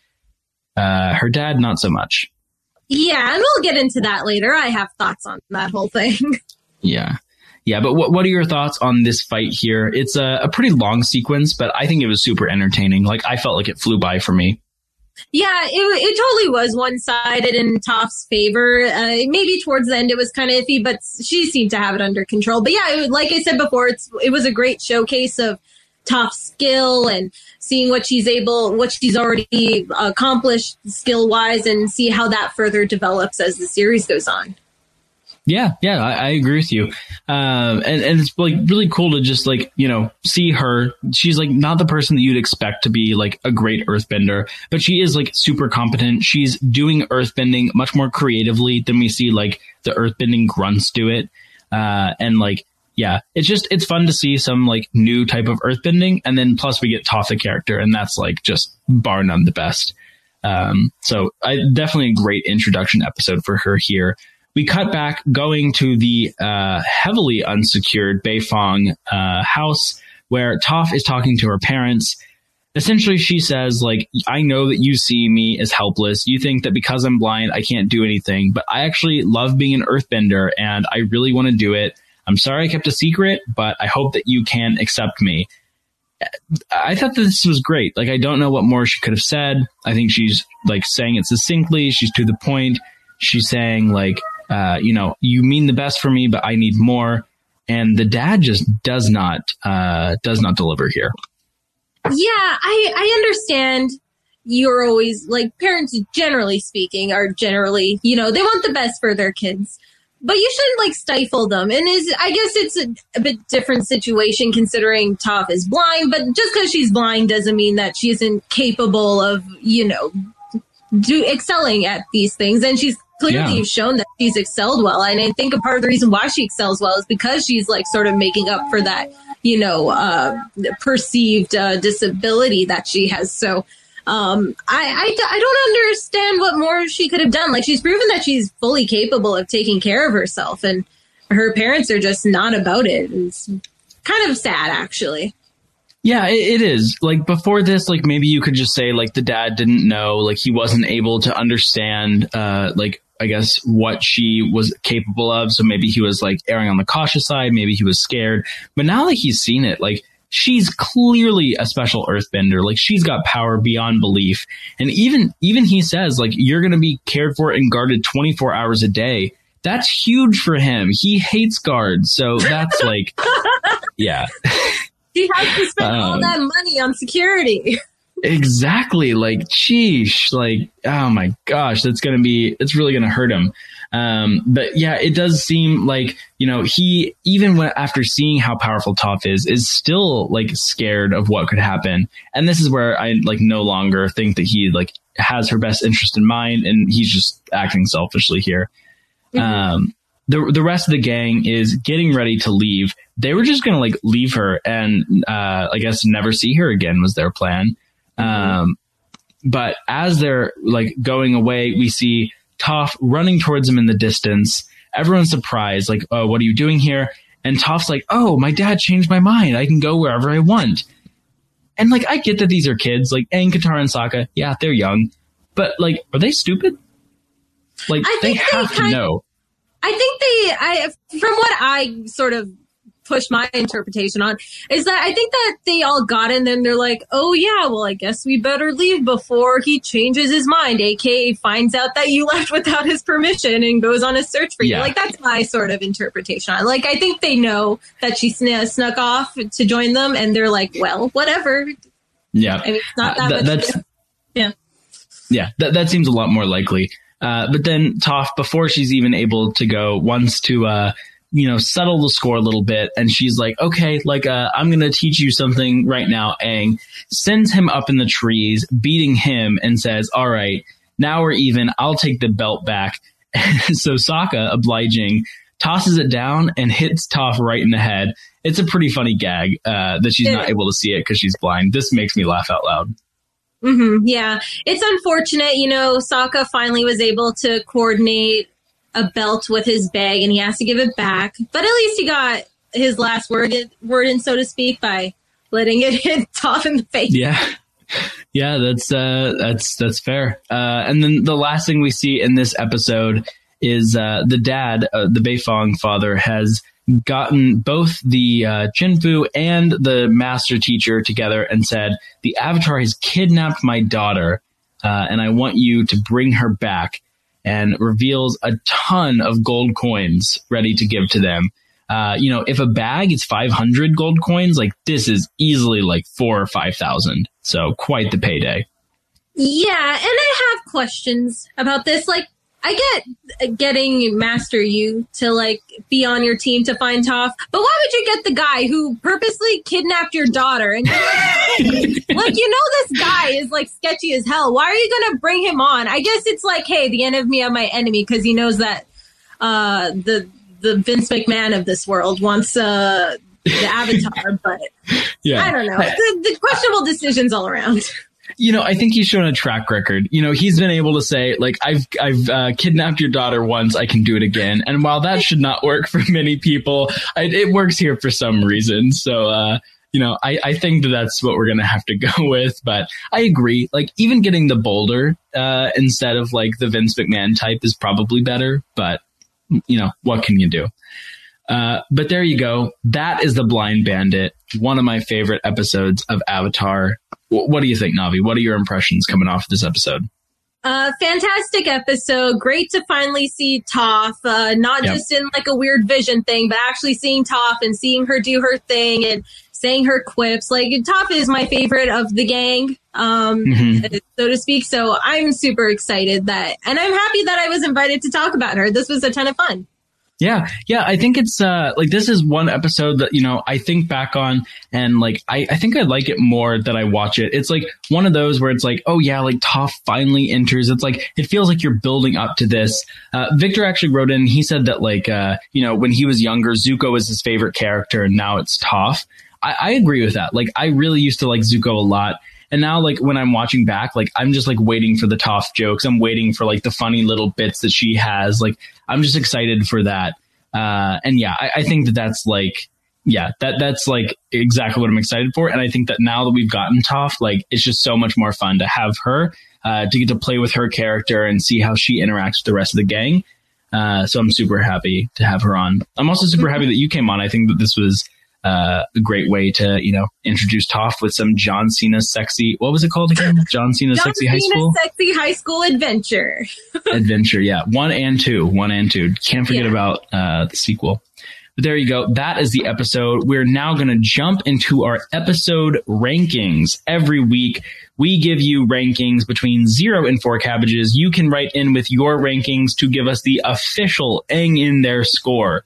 Uh, her dad, not so much. Yeah, and we'll get into that later. I have thoughts on that whole thing. Yeah. Yeah, but what what are your thoughts on this fight here? It's a, a pretty long sequence, but I think it was super entertaining. Like, I felt like it flew by for me. Yeah, it, it totally was one-sided in Toph's favor. Uh, maybe towards the end it was kind of iffy, but she seemed to have it under control. But yeah, it, like I said before, it's it was a great showcase of Toph's skill and seeing what she's able, what she's already accomplished skill-wise, and see how that further develops as the series goes on. Yeah, yeah, I, I agree with you. Um, and, and it's like really cool to just like, you know, see her. She's like not the person that you'd expect to be like a great earthbender, but she is like super competent. She's doing earthbending much more creatively than we see like the earthbending grunts do it. Uh, and like, yeah, it's just, it's fun to see some like new type of earthbending. And then plus we get Toph the character, and that's like just bar none the best. Um, so I definitely a great introduction episode for her here. We cut back going to the uh, heavily unsecured Beifong uh, house where Toph is talking to her parents. Essentially, she says, like, I know that you see me as helpless. You think that because I'm blind, I can't do anything. But I actually love being an earthbender, and I really want to do it. I'm sorry I kept a secret, but I hope that you can accept me. I thought that this was great. Like, I don't know what more she could have said. I think she's, like, saying it succinctly. She's to the point. She's saying, like, uh, you know, you mean the best for me, but I need more. And the dad just does not, uh, does not deliver here. Yeah, I, I understand you're always, like, parents, generally speaking, are generally, you know, they want the best for their kids. But you shouldn't, like, stifle them. And is I guess it's a, a bit different situation considering Toph is blind, but just because she's blind doesn't mean that she isn't capable of, you know, do excelling at these things. And she's clearly yeah. shown that she's excelled well. And I think a part of the reason why she excels well is because she's, like, sort of making up for that, you know, uh, perceived uh, disability that she has. So um, I, I, I don't understand what more she could have done. Like, she's proven that she's fully capable of taking care of herself, and her parents are just not about it. It's kind of sad, actually. Yeah, it, it is. Like, before this, like, maybe you could just say, like, the dad didn't know, like, he wasn't able to understand, uh, like, I guess, what she was capable of. So maybe he was, like, erring on the cautious side. Maybe he was scared. But now that he's seen it, like, she's clearly a special earthbender. Like, she's got power beyond belief. And even even he says, like, you're going to be cared for and guarded twenty-four hours a day. That's huge for him. He hates guards. So that's, like, yeah. He has to spend um, all that money on security. Exactly. Like, sheesh, like, oh my gosh, that's going to be, it's really going to hurt him. Um, but yeah, it does seem like, you know, he, even when, after seeing how powerful Toph is, is still like scared of what could happen. And this is where I like no longer think that he like has her best interest in mind, and he's just acting selfishly here. Mm-hmm. Um, the, the rest of the gang is getting ready to leave. They were just going to like leave her and, uh, I guess never see her again was their plan. Um, but as they're like going away, we see Toph running towards him in the distance. Everyone's surprised, like, oh, what are you doing here? And Toph's like, oh, my dad changed my mind. I can go wherever I want. And like, I get that these are kids, like Aang, Katara, and Sokka. Yeah, they're young, but like, are they stupid? Like, they have to know. I think they, I, from what I sort of push my interpretation on, is that I think that they all got in and they're like, oh yeah, well I guess we better leave before he changes his mind, aka finds out that you left without his permission and goes on a search for yeah. you. Like, that's my sort of interpretation on. Like, I think they know that she sn- snuck off to join them, and they're like, well, whatever. Yeah, I mean, it's not that uh, th- much that's, yeah yeah th- that seems a lot more likely. Uh, but then Toph, before she's even able to go, wants to uh you know, settle the score a little bit. And she's like, okay, like, uh, I'm going to teach you something right now. Aang sends him up in the trees, beating him, and says, all right, now we're even. I'll take the belt back. And so Sokka, obliging, tosses it down and hits Toph right in the head. It's a pretty funny gag, uh, that she's yeah. not able to see it because she's blind. This makes me laugh out loud. Mm-hmm, yeah. It's unfortunate. You know, Sokka finally was able to coordinate a belt with his bag, and he has to give it back. But at least he got his last word in, word in, so to speak, by letting it hit Toph in the face. Yeah, yeah, that's uh, that's that's fair. Uh, and then the last thing we see in this episode is uh, the dad, uh, the Beifong father, has gotten both the uh, Chin Fu and the master teacher together and said, "The Avatar has kidnapped my daughter, uh, and I want you to bring her back." And reveals a ton of gold coins ready to give to them. Uh, you know, if a bag is five hundred gold coins, like this is easily like four or five thousand. So quite the payday. Yeah. And I have questions about this. Like, I get getting Master Yu to like be on your team to find Toph, but why would you get the guy who purposely kidnapped your daughter? And you're like, hey, like, you know, this guy is like sketchy as hell. Why are you going to bring him on? I guess it's like, hey, the enemy of my enemy, because he knows that uh, the the Vince McMahon of this world wants uh, the Avatar, but yeah. I don't know. The, the questionable decisions all around. You know, I think he's shown a track record. You know, he's been able to say, like, I've I've uh, kidnapped your daughter once, I can do it again. And while that should not work for many people, I, it works here for some reason. So, uh, you know, I, I think that that's what we're going to have to go with. But I agree. Like, even getting the Boulder uh, instead of, like, the Vince McMahon type is probably better. But, you know, what can you do? Uh, but there you go. That is The Blind Bandit, one of my favorite episodes of Avatar. W- what do you think, Navi? What are your impressions coming off this episode? Uh, fantastic episode. Great to finally see Toph, uh, not yep. just in like a weird vision thing, but actually seeing Toph and seeing her do her thing and saying her quips. Like, Toph is my favorite of the gang, um, mm-hmm. so to speak. So I'm super excited that, and I'm happy that I was invited to talk about her. This was a ton of fun. Yeah. Yeah. I think it's, uh, like, this is one episode that, you know, I think back on and, like, I, I think I like it more that I watch it. It's like one of those where it's like, oh yeah, like Toph finally enters. It's like, it feels like you're building up to this. Uh, Victor actually wrote in, he said that, like, uh, you know, when he was younger, Zuko was his favorite character and now it's Toph. I, I agree with that. Like, I really used to like Zuko a lot. And now, like, when I'm watching back, like, I'm just, like, waiting for the Toph jokes. I'm waiting for, like, the funny little bits that she has. Like, I'm just excited for that. Uh, and, yeah, I, I think that that's, like, yeah, that that's, like, exactly what I'm excited for. And I think that now that we've gotten Toph, like, it's just so much more fun to have her, uh, to get to play with her character and see how she interacts with the rest of the gang. Uh, so I'm super happy to have her on. I'm also super happy that you came on. I think that this was... Uh, a great way to, you know, introduce Toph with some John Cena sexy, what was it called again? John Cena's John sexy Cena high school? Sexy high school adventure. Adventure, yeah. One and two. One and two. Can't forget yeah. about uh, the sequel. But there you go. That is the episode. We're now going to jump into our episode rankings. Every week, we give you rankings between zero and four cabbages. You can write in with your rankings to give us the official Aang in their score.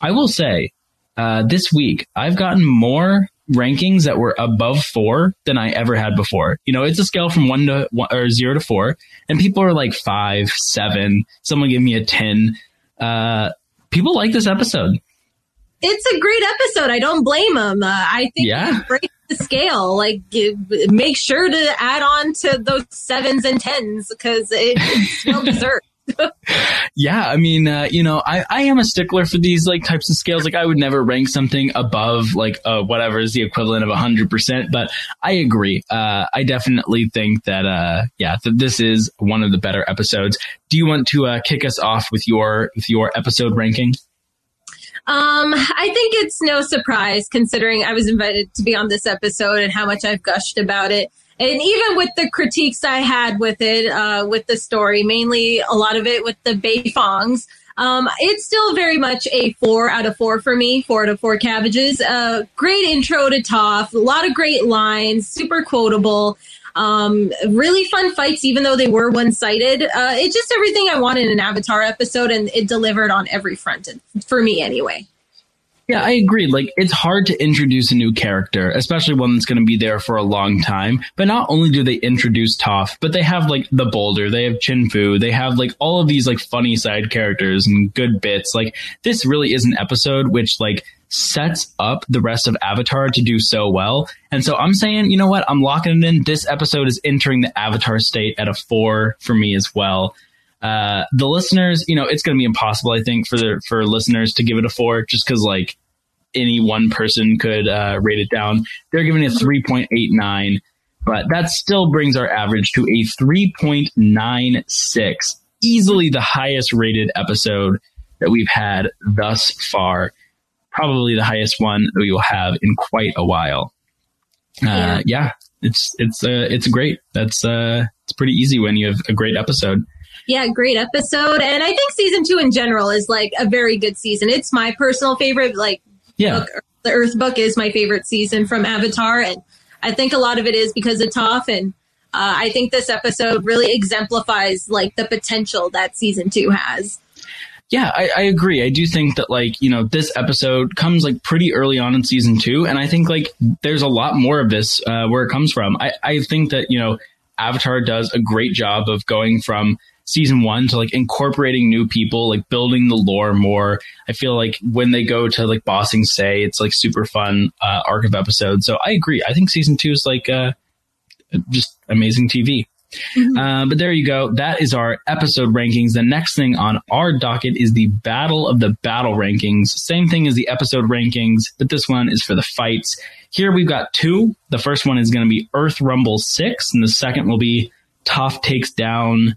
I will say, Uh, this week, I've gotten more rankings that were above four than I ever had before. You know, it's a scale from one to one, or zero to four, and people are like five, seven. Someone gave me a ten. Uh, people like this episode. It's a great episode. I don't blame them. Uh, I think yeah. you break the scale. Like, give, make sure to add on to those sevens and tens because it, it's still deserved. Yeah, I mean, uh, you know, I, I am a stickler for these, like, types of scales. Like, I would never rank something above, like, uh, whatever is the equivalent of one hundred percent. But I agree. Uh, I definitely think that, uh, yeah, th- this is one of the better episodes. Do you want to uh, kick us off with your with your episode ranking? Um, I think it's no surprise, considering I was invited to be on this episode and how much I've gushed about it. And even with the critiques I had with it, uh, with the story, mainly a lot of it with the Beifongs, um, it's still very much a four out of four for me, four out of four cabbages. Uh, great intro to Toph, a lot of great lines, super quotable, um, really fun fights, even though they were one-sided. Uh, it's just everything I wanted in an Avatar episode, and it delivered on every front, for me anyway. Yeah, I agree. Like, it's hard to introduce a new character, especially one that's going to be there for a long time. But not only do they introduce Toph, but they have, like, the Boulder, they have Chin Fu, they have, like, all of these, like, funny side characters and good bits. Like, this really is an episode which, like, sets up the rest of Avatar to do so well. And so I'm saying, you know what? I'm locking it in. This episode is entering the Avatar state at a four for me as well. Uh, the listeners, you know, it's going to be impossible, I think, for the, for listeners to give it a four, just because, like, any one person could uh, rate it down. They're giving it a three point eight nine, but that still brings our average to a three point nine six, easily the highest rated episode that we've had thus far. Probably the highest one that we will have in quite a while. Yeah, uh, yeah it's it's uh, it's great. That's uh, it's pretty easy when you have a great episode. Yeah, great episode. And I think season two in general is, like, a very good season. It's my personal favorite. Like, yeah. book, the Earth book is my favorite season from Avatar. And I think a lot of it is because of Toph. And uh, I think this episode really exemplifies, like, the potential that season two has. Yeah, I, I agree. I do think that, like, you know, this episode comes, like, pretty early on in season two. And I think, like, there's a lot more of this uh, where it comes from. I, I think that, you know, Avatar does a great job of going from season one to like incorporating new people, like building the lore more. I feel like when they go to like Bossing Say, it's like super fun uh, arc of episodes. So I agree. I think season two is like uh, just amazing T V. Mm-hmm. Uh, but there you go. That is our episode rankings. The next thing on our docket is the Battle of the Battle rankings. Same thing as the episode rankings, but this one is for the fights. Here we've got two. The first one is going to be Earth Rumble six, and the second will be Toph takes down,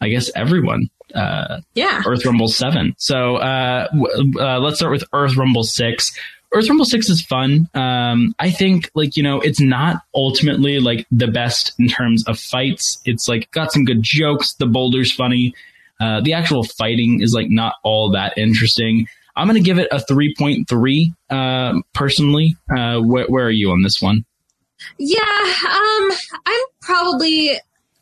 I guess, everyone. Uh, yeah. Earth Rumble seven. So uh, w- uh, let's start with Earth Rumble six. Earth Rumble six is fun. Um, I think, like, you know, it's not ultimately, like, the best in terms of fights. It's, like, got some good jokes. The Boulder's funny. Uh, the actual fighting is, like, not all that interesting. I'm going to give it a three point three, uh, personally. Uh, wh- where are you on this one? Yeah, um, I'm probably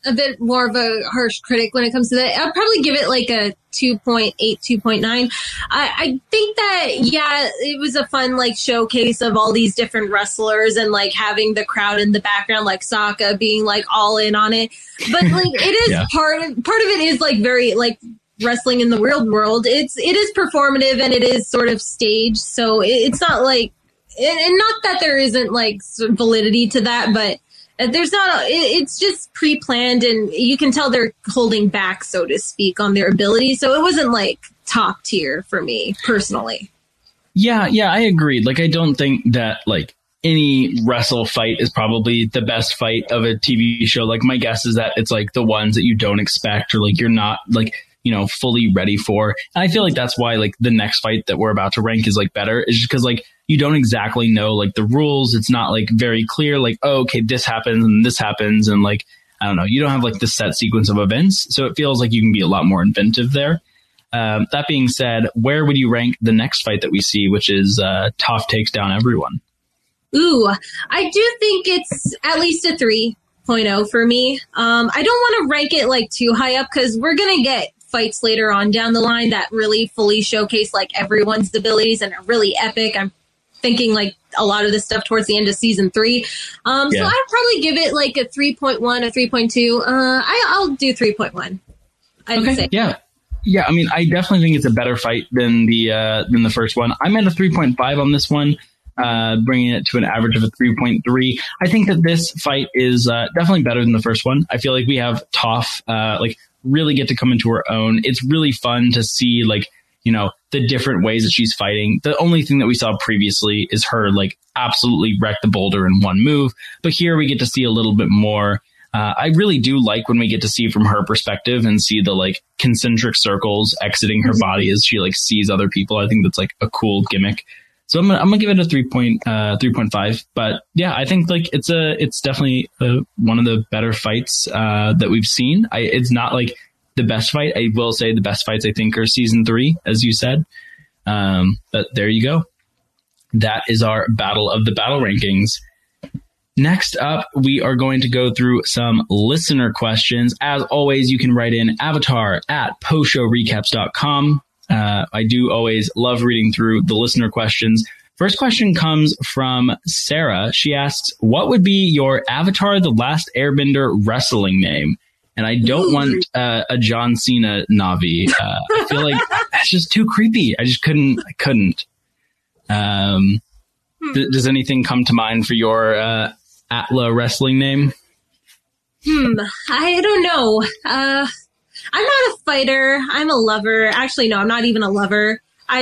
a bit more of a harsh critic when it comes to that. I'll probably give it, like, a two point eight, two point nine. I, I think that, yeah, it was a fun, like, showcase of all these different wrestlers and, like, having the crowd in the background, like, Sokka being, like, all in on it. But, like, it is yeah. part of, part of it is, like, very, like, wrestling in the real world. It's, it is performative and it is sort of staged. So it, it's not, like, and, and not that there isn't, like, validity to that, but there's not, it's just pre-planned and you can tell they're holding back, so to speak, on their ability. So it wasn't like top tier for me personally. Yeah. Yeah. I agree. Like, I don't think that like any wrestle fight is probably the best fight of a T V show. Like my guess is that it's like the ones that you don't expect or like, you're not like, you know, fully ready for. And I feel like that's why like the next fight that we're about to rank is like better. It's just because like, you don't exactly know like the rules. It's not like very clear, like, oh, okay, this happens and this happens. And like, I don't know, you don't have like the set sequence of events. So it feels like you can be a lot more inventive there. Um, that being said, where would you rank the next fight that we see, which is uh, Toph takes down everyone? Ooh, I do think it's at least a three point oh for me. Um, I don't want to rank it like too high up because we're going to get fights later on down the line that really fully showcase like everyone's abilities and are really epic. I'm thinking like a lot of this stuff towards the end of season three. Um, yeah. So I'd probably give it like a three point one, a three point two. Uh, I, I'll do three point one. I'd okay. say. Yeah. Yeah. I mean, I definitely think it's a better fight than the, uh, than the first one. I'm at a three point five on this one, uh, bringing it to an average of a three point three. I think that this fight is uh, definitely better than the first one. I feel like we have Toph, uh, like really get to come into her own. It's really fun to see like, you know, the different ways that she's fighting. The only thing that we saw previously is her like absolutely wreck the Boulder in one move. But here we get to see a little bit more. Uh, I really do like when we get to see from her perspective and see the like concentric circles exiting her body as she like sees other people. I think that's like a cool gimmick. So I'm gonna, I'm gonna give it a three point five. But yeah, I think like it's a it's definitely a, one of the better fights uh, that we've seen. I, it's not like the best fight. I will say the best fights I think are season three, as you said. Um, but there you go. That is our Battle of the Battle rankings. Next up, we are going to go through some listener questions. As always, you can write in avatar at posho recaps dot com. Uh, I do always love reading through the listener questions. First question comes from Sarah. She asks, what would be your Avatar The Last Airbender wrestling name? And I don't want uh, a John Cena Navi. Uh, I feel like that's just too creepy. I just couldn't. I couldn't. Um, th- does anything come to mind for your uh, Atla wrestling name? Hmm. I don't know. Uh, I'm not a fighter. I'm a lover. Actually, no, I'm not even a lover. I,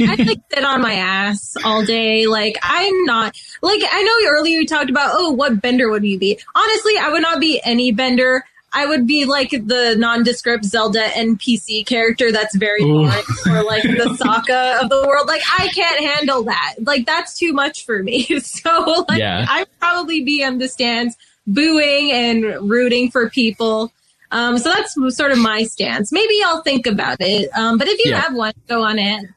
I, I like sit on my ass all day. Like, I'm not, like, I know earlier you talked about, oh, what bender would you be? Honestly, I would not be any bender. I would be like the nondescript Zelda N P C character that's very boring, or like the Sokka of the world. Like, I can't handle that. Like, that's too much for me. So, like, yeah. I'd probably be on the stands booing and rooting for people. Um, so that's sort of my stance. Maybe I'll think about it. Um, but if you yeah. have one, go on in.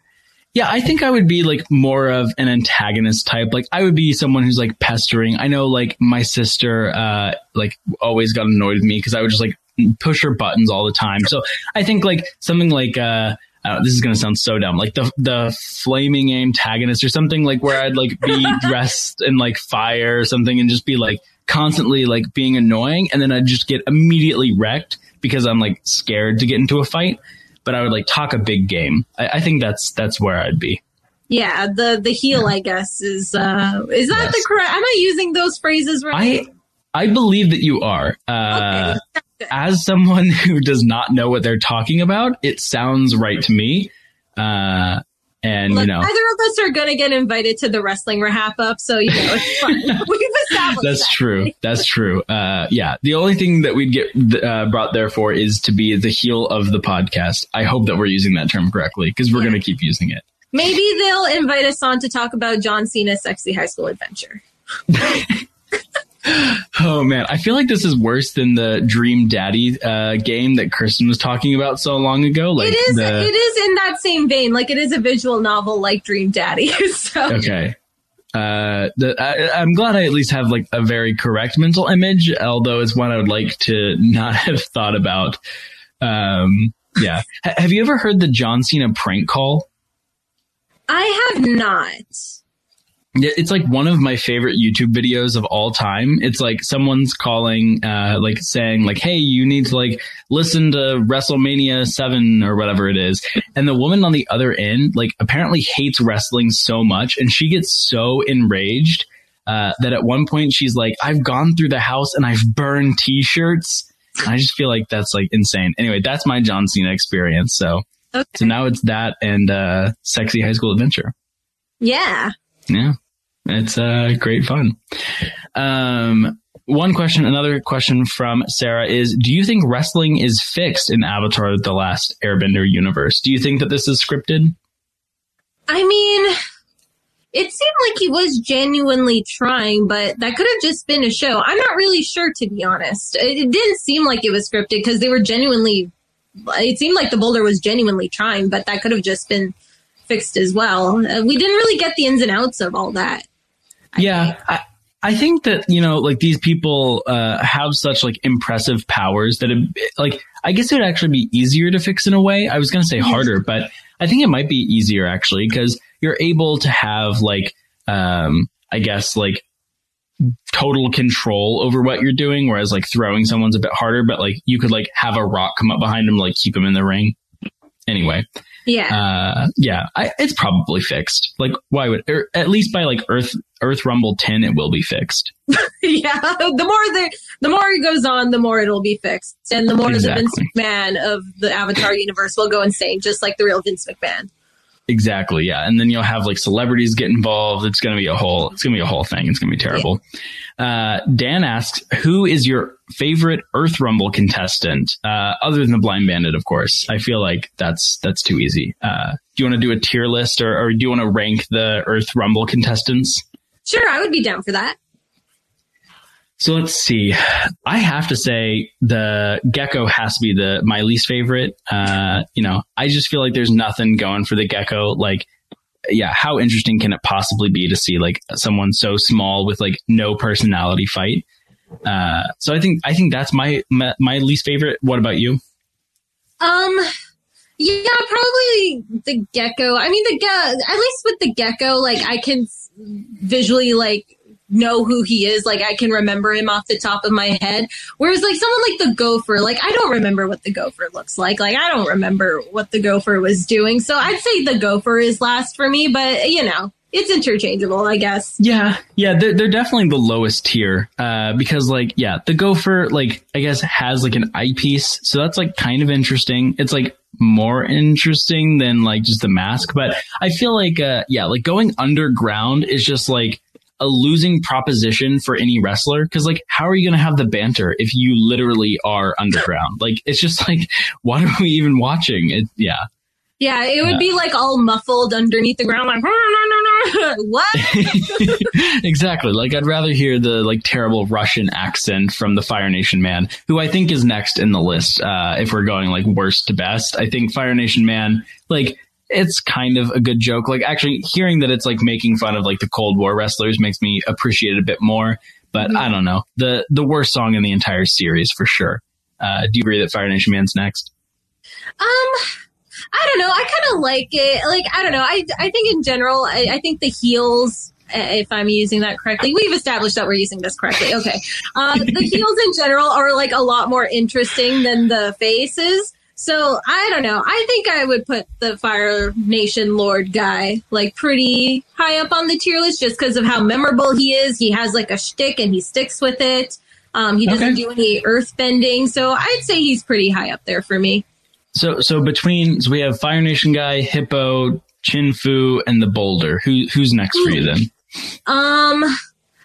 Yeah, I think I would be like more of an antagonist type. Like I would be someone who's like pestering. I know like my sister uh, like always got annoyed with me because I would just like push her buttons all the time. So I think like something like uh, uh, this is going to sound so dumb, like the the flaming antagonist or something, like where I'd like be dressed in like fire or something and just be like constantly like being annoying. And then I'd just get immediately wrecked because I'm like scared to get into a fight, but I would like talk a big game. I, I think that's that's where I'd be. Yeah, the the heel, yeah. I guess, is uh, is that yes. the correct? Am I using those phrases right? I I believe that you are. Uh, okay. As someone who does not know what they're talking about, it sounds right to me. Uh, and Look, you know, neither of us are gonna get invited to the wrestling wrap up, so you know it's fun. We've established that's that. true. That's true. Uh, yeah, the only thing that we'd get uh, brought there for is to be the heel of the podcast. I hope that we're using that term correctly because we're yeah. gonna keep using it. Maybe they'll invite us on to talk about John Cena's sexy high school adventure. Oh, man. I feel like this is worse than the Dream Daddy uh, game that Kirsten was talking about so long ago. Like it is the... It is in that same vein. Like, it is a visual novel like Dream Daddy. So. Okay. Uh, the, I, I'm glad I at least have, like, a very correct mental image, although it's one I would like to not have thought about. Um, yeah. H- have you ever heard the John Cena prank call? I have not. It's like one of my favorite YouTube videos of all time. It's like someone's calling, uh, like saying like, hey, you need to like listen to WrestleMania seven or whatever it is. And the woman on the other end, like apparently hates wrestling so much. And she gets so enraged uh, that at one point she's like, I've gone through the house and I've burned T-shirts. And I just feel like that's like insane. Anyway, that's my John Cena experience. So. Okay. So now it's that and uh, Sexy High School Adventure. Yeah. Yeah. It's uh, great fun. Um, one question, another question from Sarah is, do you think wrestling is fixed in Avatar The Last Airbender universe? Do you think that this is scripted? I mean, it seemed like he was genuinely trying, but that could have just been a show. I'm not really sure, to be honest. It, it didn't seem like it was scripted because they were genuinely... It seemed like the Boulder was genuinely trying, but that could have just been fixed as well. Uh, we didn't really get the ins and outs of all that. I yeah. Think. I, I think that, you know, like these people uh, have such like impressive powers that it, like, I guess it would actually be easier to fix in a way. I was going to say harder, but I think it might be easier actually because you're able to have like, um, I guess like, total control over what you're doing, whereas like throwing someone's a bit harder, but like you could like have a rock come up behind him, like keep him in the ring. Anyway, yeah, uh, yeah, I, it's probably fixed. Like, why would er, at least by like Earth Earth Rumble ten, it will be fixed. Yeah, the more the the more it goes on, the more it'll be fixed, and the more exactly. the Vince McMahon of the Avatar universe will go insane, just like the real Vince McMahon. Exactly. Yeah. And then you'll have like celebrities get involved. It's going to be a whole, it's going to be a whole thing. It's going to be terrible. Yeah. Uh, Dan asks, who is your favorite Earth Rumble contestant? Uh, other than the Blind Bandit, of course. I feel like that's, that's too easy. Uh, do you want to do a tier list or, or do you want to rank the Earth Rumble contestants? Sure. I would be down for that. So let's see. I have to say the Gecko has to be the my least favorite. Uh, you know, I just feel like there's nothing going for the Gecko. Like, yeah, how interesting can it possibly be to see like someone so small with like no personality fight? Uh, so I think I think that's my, my my least favorite. What about you? Um, yeah, probably the Gecko. I mean, the ge- at least with the Gecko, like I can visually like. Know who he is. Like I can remember him off the top of my head. Whereas like someone like the Gopher, like I don't remember what the Gopher looks like. Like I don't remember what the Gopher was doing. So I'd say the Gopher is last for me, but you know, it's interchangeable, I guess. Yeah. Yeah. They're, they're definitely the lowest tier. Uh, because like, yeah, the Gopher, like I guess has like an eyepiece. So that's like kind of interesting. It's like more interesting than like just the mask. But I feel like, uh, yeah, like going underground is just like, a losing proposition for any wrestler. Cause like, how are you going to have the banter if you literally are underground? Like, it's just like, what are we even watching? It, yeah. Yeah. It would yeah. be like all muffled underneath the ground. Like, what? Exactly. Like I'd rather hear the like terrible Russian accent from the Fire Nation Man, who I think is next in the list. Uh, if we're going like worst to best, I think Fire Nation Man, like, it's kind of a good joke. Like actually hearing that it's like making fun of like the Cold War wrestlers makes me appreciate it a bit more, but yeah. I don't know. The, the worst song in the entire series for sure. Uh, do you agree that Fire Nation Man's next? Um, I don't know. I kind of like it. Like, I don't know. I, I think in general, I, I think the heels if I'm using that correctly. We've established that we're using this correctly. Okay. Uh, the heels in general are like a lot more interesting than the faces. So I don't know. I think I would put the Fire Nation Lord guy like pretty high up on the tier list just because of how memorable he is. He has like a shtick and he sticks with it. Um, he doesn't okay. do any earth bending. So I'd say he's pretty high up there for me. So so between so we have Fire Nation guy, Hippo, Chin Fu, and the Boulder. Who who's next for you then? Um,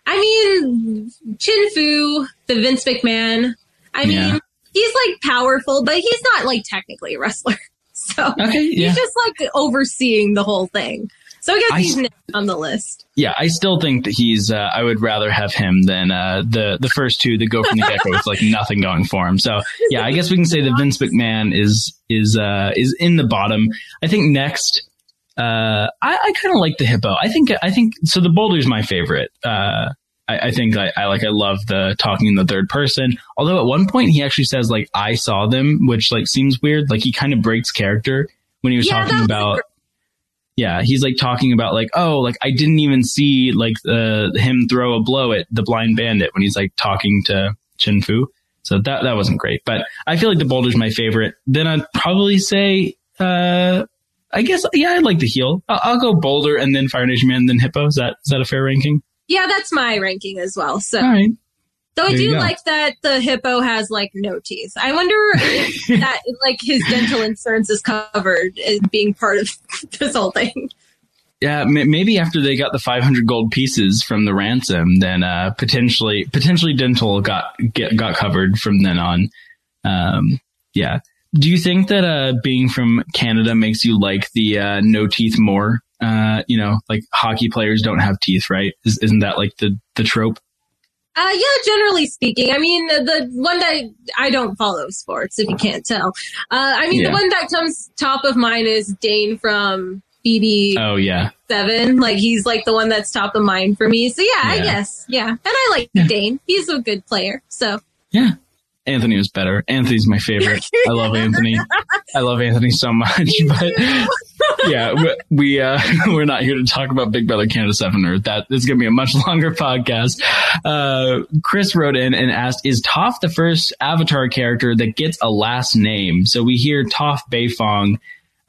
I mean Chin Fu, the Vince McMahon. I mean yeah. he's like powerful, but he's not like technically a wrestler. So okay, yeah. he's just like overseeing the whole thing. So I guess I, he's next on the list. Yeah, I still think that he's. Uh, I would rather have him than uh, the the first two that go from the get go with like nothing going for him. So yeah, I guess we can say that Vince McMahon is is uh, is in the bottom. I think next. Uh, I, I kind of like the Hippo. I think I think so. The Boulder's my favorite. Uh, I, I think I, I like I love the talking in the third person. Although at one point he actually says like I saw them, which like seems weird. Like he kind of breaks character when he was yeah, talking about. Like- yeah, he's like talking about like oh like I didn't even see like uh, him throw a blow at the Blind Bandit when he's like talking to Chin Fu. So that that wasn't great. But I feel like the Boulder's my favorite. Then I'd probably say. Uh, I guess, yeah, I'd like the heel. I'll, I'll go Boulder and then Fire Nation Man, then Hippo. Is that is that a fair ranking? Yeah, that's my ranking as well. So, all right. Though I do like that the Hippo has like no teeth. I wonder if that like his dental insurance is covered as being part of this whole thing. Yeah, maybe after they got the five hundred gold pieces from the ransom, then uh, potentially potentially dental got get, got covered from then on. Um, yeah. Do you think that uh, being from Canada makes you like the uh, no teeth more? Uh, you know, like hockey players don't have teeth, right? Is, isn't that like the, the trope? Uh, yeah, generally speaking. I mean, the, the one that I don't follow sports, if you can't tell. Uh, I mean, yeah. the one that comes top of mind is Dane from B B seven. Oh, yeah. Like, he's like the one that's top of mind for me. So, yeah, yeah. I guess. Yeah. And I like yeah. Dane. He's a good player. So, yeah. Anthony was better. Anthony's my favorite. I love Anthony. I love Anthony so much. But yeah, we, we uh, we're not here to talk about Big Brother Canada Seven or that. It's going to be a much longer podcast. Uh, Chris wrote in and asked, "Is Toph the first Avatar character that gets a last name?" So we hear Toph Beifong.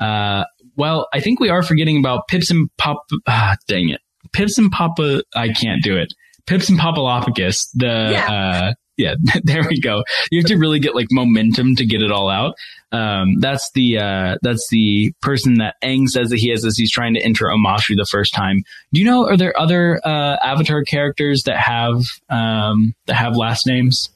Uh, well, I think we are forgetting about Pips and Pop. Ah, dang it, Pips and Papa. I can't do it. Pips and Papalopicus. The yeah. uh, Yeah, there we go. You have to really get like momentum to get it all out. Um, that's the uh, that's the person that Aang says that he is as he's trying to enter Omashu the first time. Do you know? Are there other uh, Avatar characters that have um, that have last names?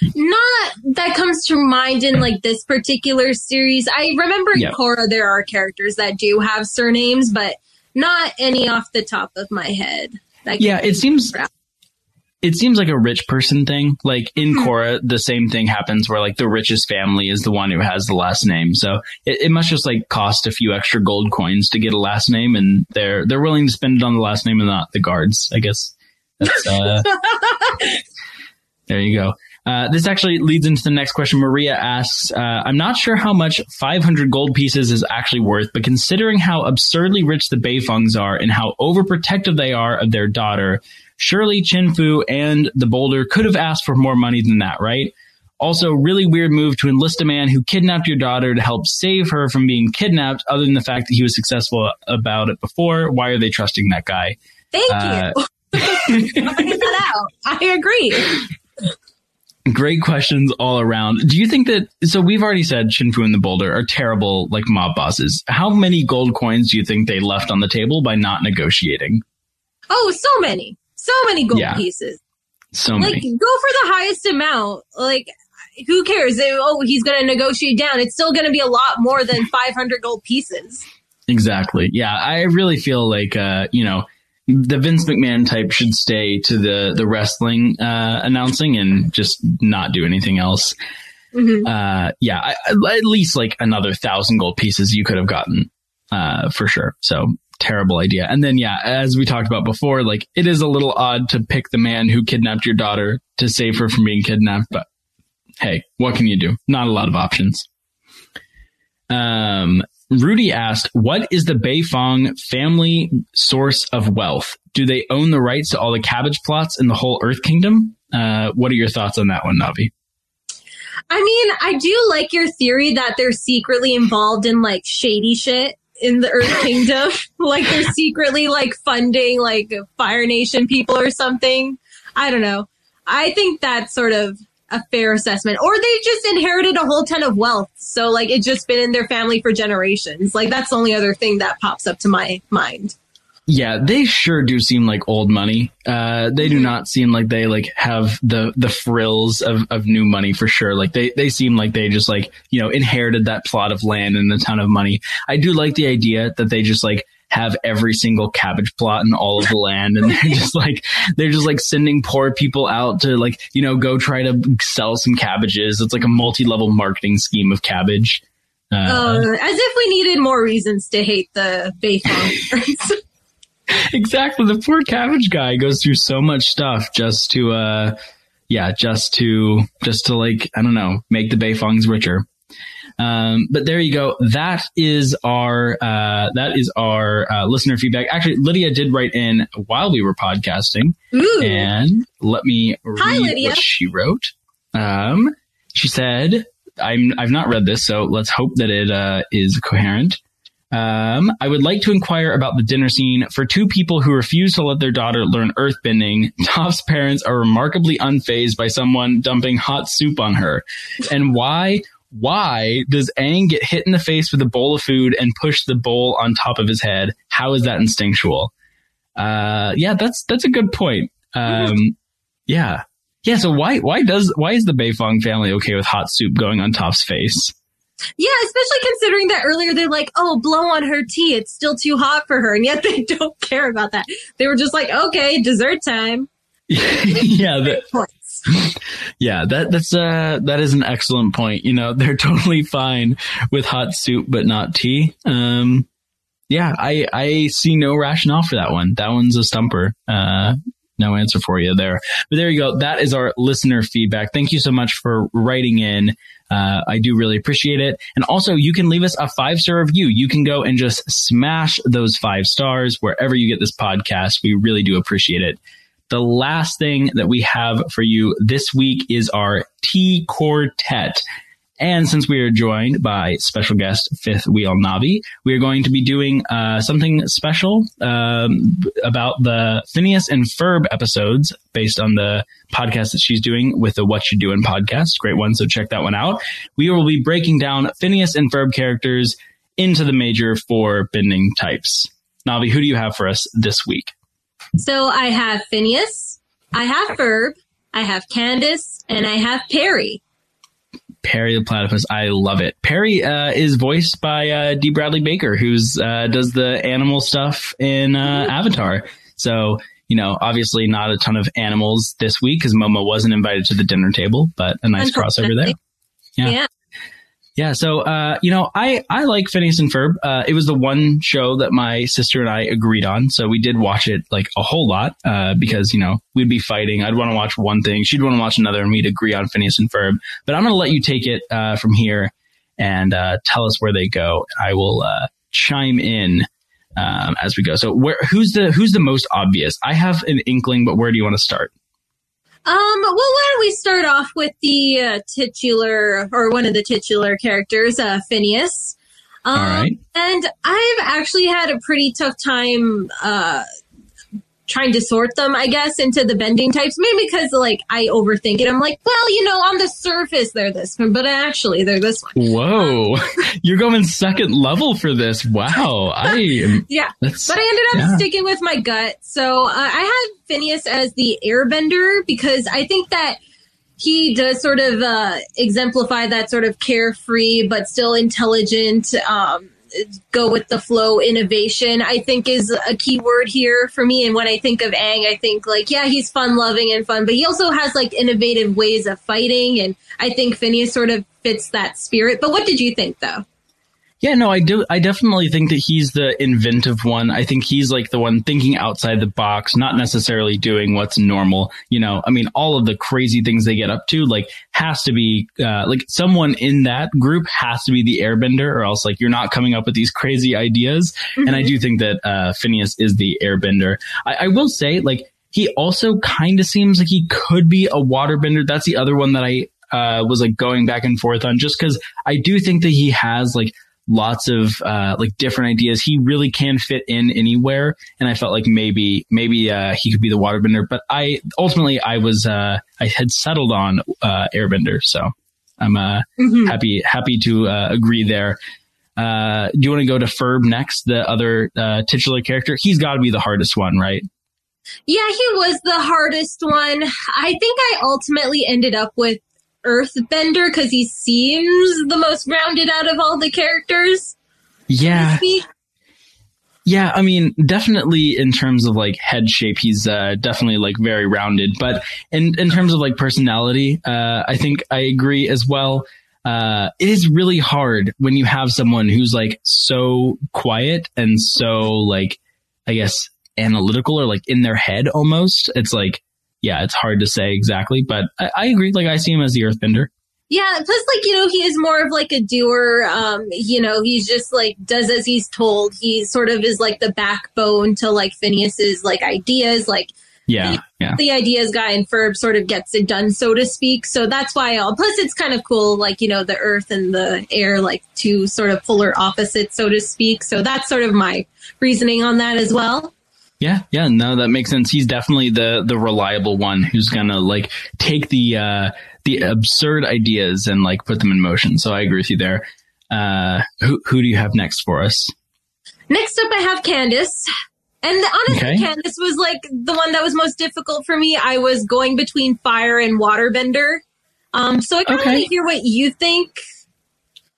Not that comes to mind in like this particular series. I remember in yeah. Korra there are characters that do have surnames, but not any off the top of my head. That yeah, it seems. Around. It seems like a rich person thing. Like in Korra, the same thing happens where like the richest family is the one who has the last name. So it, it must just like cost a few extra gold coins to get a last name, and they're they're willing to spend it on the last name and not the guards. I guess. That's, uh, there you go. Uh, this actually leads into the next question. Maria asks, uh, I'm not sure how much five hundred gold pieces is actually worth, but considering how absurdly rich the Beifongs are and how overprotective they are of their daughter, surely Chin Fu and the Boulder could have asked for more money than that, right? Also, really weird move to enlist a man who kidnapped your daughter to help save her from being kidnapped, other than the fact that he was successful about it before. Why are they trusting that guy? Thank uh, you. that out. I agree. Great questions all around. Do you think that, so we've already said Chin Fu and the Boulder are terrible, like mob bosses. How many gold coins do you think they left on the table by not negotiating? Oh, so many. So many gold yeah. pieces. So like, many. Like, go for the highest amount. Like, who cares? They, oh, he's going to negotiate down. It's still going to be a lot more than five hundred gold pieces. Exactly. Yeah, I really feel like, uh, you know, the Vince McMahon type should stay to the, the wrestling uh, announcing and just not do anything else. Mm-hmm. Uh, yeah, I, at least like another thousand gold pieces you could have gotten uh, for sure. So terrible idea. And then, yeah, as we talked about before, like it is a little odd to pick the man who kidnapped your daughter to save her from being kidnapped. But hey, what can you do? Not a lot of options. Um. Rudy asked, what is the Beifong family source of wealth? Do they own the rights to all the cabbage plots in the whole Earth Kingdom? Uh, what are your thoughts on that one, Navi? I mean, I do like your theory that they're secretly involved in, like, shady shit in the Earth Kingdom. Like, they're secretly, like, funding, like, Fire Nation people or something. I don't know. I think that's sort of a fair assessment. Or they just inherited a whole ton of wealth. So, like, it's just been in their family for generations. Like, that's the only other thing that pops up to my mind. Yeah, they sure do seem like old money. Uh, they do not seem like they like have the, the frills of, of new money for sure. Like they, they seem like they just like, you know, inherited that plot of land and a ton of money. I do like the idea that they just like have every single cabbage plot in all of the land. And they're just like, they're just like sending poor people out to like, you know, go try to sell some cabbages. It's like a multi-level marketing scheme of cabbage. Uh, uh, as if we needed more reasons to hate the Beifong. Exactly. The poor cabbage guy goes through so much stuff just to, uh, yeah, just to, just to like, I don't know, make the Beifongs richer. Um, but there you go. That is our, uh, that is our, uh, listener feedback. Actually, Lydia did write in while we were podcasting. Ooh. And let me read Hi, Lydia. What she wrote. Um, she said, I'm, I've not read this, so let's hope that it, uh, is coherent. Um, I would like to inquire about the dinner scene. For two people who refuse to let their daughter learn earthbending, Toph's parents are remarkably unfazed by someone dumping hot soup on her. And why, why does Aang get hit in the face with a bowl of food and push the bowl on top of his head? How is that instinctual? Uh, yeah, that's, that's a good point. Um, yeah. Yeah. So why, why does, why is the Beifong family okay with hot soup going on Toph's face? Yeah, especially considering that earlier they're like, oh, blow on her tea. It's still too hot for her. And yet they don't care about that. They were just like, okay, dessert time. yeah, that, yeah, that that's uh, that is an excellent point. You know, they're totally fine with hot soup, but not tea. Um, yeah, I, I see no rationale for that one. That one's a stumper. Uh No answer for you there. But there you go. That is our listener feedback. Thank you so much for writing in. Uh, I do really appreciate it. And also, you can leave us a five-star review. You can go and just smash those five stars wherever you get this podcast. We really do appreciate it. The last thing that we have for you this week is our Tea Quartet. And since we are joined by special guest Fifth Wheel Navi, we are going to be doing uh, something special um, about the Phineas and Ferb episodes based on the podcast that she's doing with the What You Doin' podcast. Great one. So check that one out. We will be breaking down Phineas and Ferb characters into the major four bending types. Navi, who do you have for us this week? So I have Phineas, I have Ferb, I have Candace, and I have Perry. Perry the Platypus. I love it. Perry uh, is voiced by uh, Dee Bradley Baker, who's uh, does the animal stuff in uh, Avatar. So, you know, obviously not a ton of animals this week because Momo wasn't invited to the dinner table, but a nice crossover there. Yeah. Yeah. Yeah. So, uh, you know, I, I like Phineas and Ferb. Uh, it was the one show that my sister and I agreed on. So we did watch it like a whole lot uh, because, you know, we'd be fighting. I'd want to watch one thing. She'd want to watch another and we'd agree on Phineas and Ferb. But I'm going to let you take it uh, from here and uh, tell us where they go. I will uh, chime in um, as we go. So where, who's the who's the most obvious? I have an inkling, but where do you want to start? Um, well, why don't we start off with the uh, titular, or one of the titular characters, uh, Phineas. Um, All right. And I've actually had a pretty tough time uh, trying to sort them, I guess, into the bending types, mainly because, like, I overthink it. I'm like, well, you know, on the surface, they're this one, but actually, they're this one. Whoa. Um, You're going second level for this. Wow. I am, yeah. That's, but I ended up yeah. sticking with my gut. So uh, I had Phineas as the airbender because I think that he does sort of uh, exemplify that sort of carefree but still intelligent, um, go with the flow innovation, I think is a key word here for me. And when I think of Aang, I think like, yeah, he's fun loving and fun, but he also has like innovative ways of fighting. And I think Phineas sort of fits that spirit. But what did you think though? Yeah, no, I do. I definitely think that he's the inventive one. I think he's like the one thinking outside the box, not necessarily doing what's normal. You know, I mean, all of the crazy things they get up to, like, has to be uh, like someone in that group has to be the airbender, or else like you're not coming up with these crazy ideas. Mm-hmm. And I do think that uh, Phineas is the airbender. I, I will say, like, he also kind of seems like he could be a waterbender. That's the other one that I uh, was like going back and forth on, just because I do think that he has like lots of uh, like different ideas. He really can fit in anywhere. And I felt like maybe, maybe uh, he could be the waterbender, but I ultimately I was, uh, I had settled on uh, airbender. So I'm uh, mm-hmm. happy, happy to uh, agree there. Uh, do you want to go to Ferb next? The other uh, titular character? He's got to be the hardest one, right? Yeah, he was the hardest one. I think I ultimately ended up with Earthbender because he seems the most grounded out of all the characters. Yeah. Yeah, I mean, definitely in terms of like head shape, he's uh, definitely like very rounded. But in, in terms of like personality, uh, I think I agree as well. Uh, it is really hard when you have someone who's like so quiet and so like, I guess, analytical or like in their head almost. It's like, yeah, it's hard to say exactly, but I, I agree. Like, I see him as the Earthbender. Yeah, plus, like, you know, he is more of like a doer. Um, you know, he's just like does as he's told. He sort of is like the backbone to like Phineas's like ideas. Like, yeah, yeah, the ideas guy, and Ferb sort of gets it done, so to speak. So that's why. I'll, plus, it's kind of cool, like, you know, the earth and the air, like two sort of polar opposites, so to speak. So that's sort of my reasoning on that as well. Yeah, yeah, no, that makes sense. He's definitely the the reliable one who's gonna like take the uh, the absurd ideas and like put them in motion. So I agree with you there. Uh, who who do you have next for us? Next up, I have Candace, and honestly, okay. Candace was like the one that was most difficult for me. I was going between fire and waterbender, um, so I kind of okay. want to hear what you think.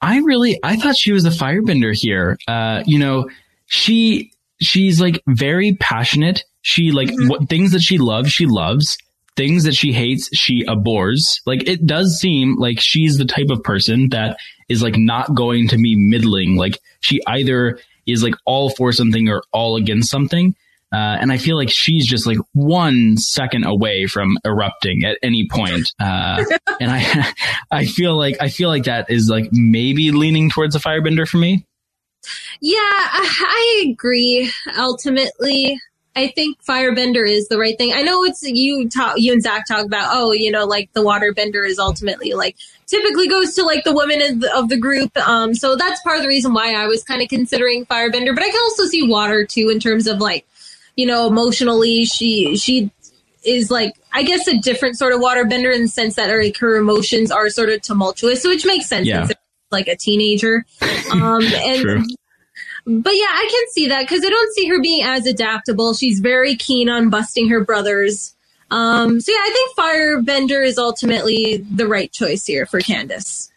I really, I thought she was the firebender here. Uh, you know, she. She's like very passionate. She like mm-hmm. what things that she loves, she loves. Things that she hates, she abhors. Like, it does seem like she's the type of person that is like not going to be middling. Like, she either is like all for something or all against something. Uh, and I feel like she's just like one second away from erupting at any point. Uh, and I, I feel like, I feel like that is like maybe leaning towards a firebender for me. Yeah, I agree. Ultimately, I think firebender is the right thing. I know it's you talk, you and Zach talk about, oh, you know, like the waterbender is ultimately like typically goes to like the women of the, of the group. Um, so that's part of the reason why I was kind of considering firebender. But I can also see water too in terms of like, you know, emotionally, she she is like, I guess, a different sort of waterbender in the sense that her, like, her emotions are sort of tumultuous, which makes sense. Yeah. Like a teenager. Um, and True. But yeah, I can see that because I don't see her being as adaptable. She's very keen on busting her brothers. Um, so yeah, I think firebender is ultimately the right choice here for Candace.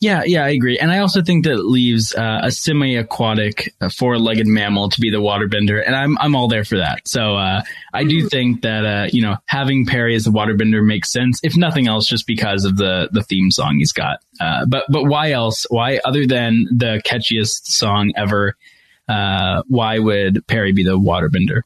Yeah, yeah, I agree. And I also think that it leaves uh, a semi-aquatic uh, four-legged mammal to be the waterbender. And I'm I'm all there for that. So uh, I do think that, uh, you know, having Perry as the waterbender makes sense, if nothing else, just because of the, the theme song he's got. Uh, but but why else? Why, other than the catchiest song ever, uh, why would Perry be the waterbender?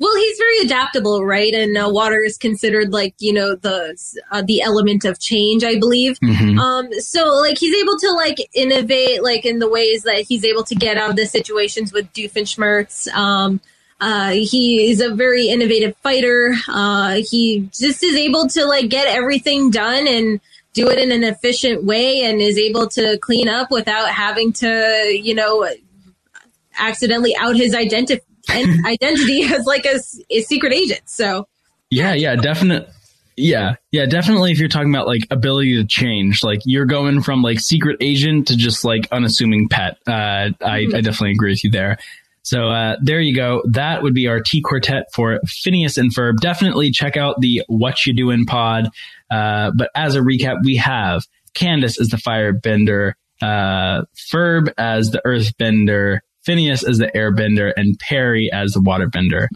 Well, he's very adaptable, right? And uh, water is considered like, you know, the uh, the element of change, I believe. Mm-hmm. Um, so, like, he's able to, like, innovate, like, in the ways that he's able to get out of the situations with Doofenshmirtz. Um, uh, he is a very innovative fighter. Uh, he just is able to, like, get everything done and do it in an efficient way and is able to clean up without having to, you know, accidentally out his identity. And identity as like a, a secret agent. So yeah, yeah, definitely. Yeah, yeah, definitely. If you're talking about like ability to change, like you're going from like secret agent to just like unassuming pet. Uh, I, mm-hmm. I definitely agree with you there. So uh, there you go. That would be our T quartet for Phineas and Ferb. Definitely check out the What You Doin' pod. Uh, but as a recap, we have Candace as the firebender, uh, Ferb as the earthbender, Phineas as the airbender, and Perry as the waterbender.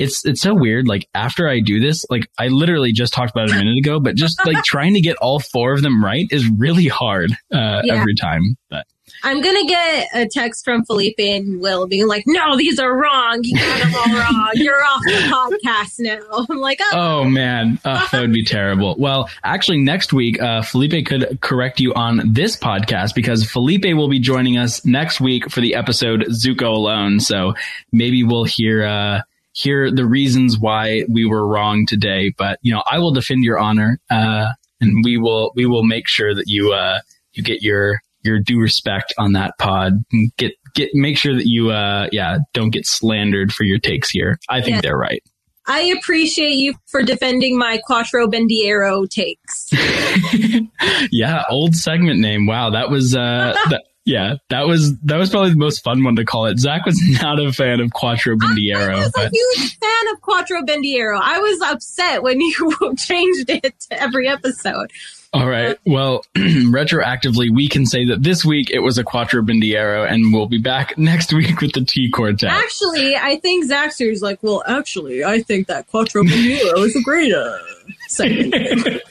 It's it's so weird. Like, after I do this, like, I literally just talked about it a minute ago, but just like trying to get all four of them right is really hard uh, yeah. every time. But I'm going to get a text from Felipe and Will being like, no, these are wrong. You got them all wrong. You're off the podcast now. I'm like, oh, oh man, uh, that would be terrible. Well, actually next week, uh, Felipe could correct you on this podcast because Felipe will be joining us next week for the episode Zuko Alone. So maybe we'll hear, uh, hear the reasons why we were wrong today, but you know, I will defend your honor. Uh, and we will, we will make sure that you, uh, you get your, your due respect on that pod and get, get, make sure that you, uh, yeah, don't get slandered for your takes here. I think yeah. they're right. I appreciate you for defending my Quattro Bendiero takes. Yeah. Old segment name. Wow. That was, uh, that, yeah, that was, that was probably the most fun one to call it. Zach was not a fan of Quattro Bendiero. I was but... a huge fan of Quattro Bendiero. I was upset when you changed it to every episode. All right. Well, retroactively, we can say that this week it was a Quattro Bendiero, and we'll be back next week with the T Quartet. Actually, I think Zaxter's like, well, actually, I think that Quattro Bendiero is a great uh, segment.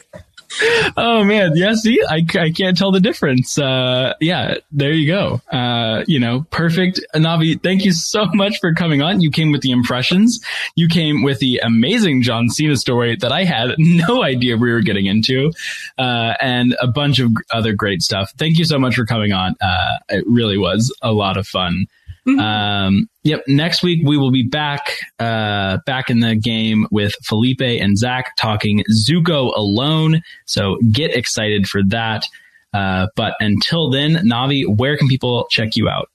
Oh, man. Yeah, see, I, I can't tell the difference. Uh, yeah, there you go. Uh, you know, perfect. Navi, thank you so much for coming on. You came with the impressions. You came with the amazing John Cena story that I had no idea we were getting into, uh, and a bunch of other great stuff. Thank you so much for coming on. Uh, it really was a lot of fun. Mm-hmm. Um, yep. Next week, we will be back, uh, back in the game with Felipe and Zach talking Zuko Alone. So get excited for that. Uh, but until then, Navi, where can people check you out?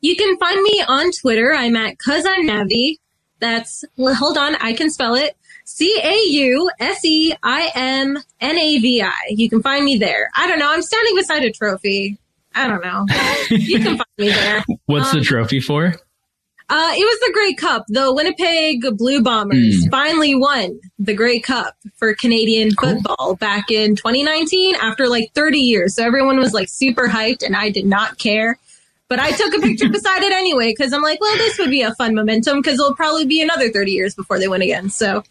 You can find me on Twitter. I'm at Cause I'm Navi. That's, well, hold on. I can spell it. C A U S E I M N A V I. You can find me there. I don't know. I'm standing beside a trophy. I don't know. You can find me there. What's um, the trophy for? Uh, it was the Grey Cup. The Winnipeg Blue Bombers mm. finally won the Grey Cup for Canadian cool. football back in twenty nineteen after like thirty years. So everyone was like super hyped and I did not care. But I took a picture beside it anyway because I'm like, well, this would be a fun momentum because it'll probably be another thirty years before they win again. So.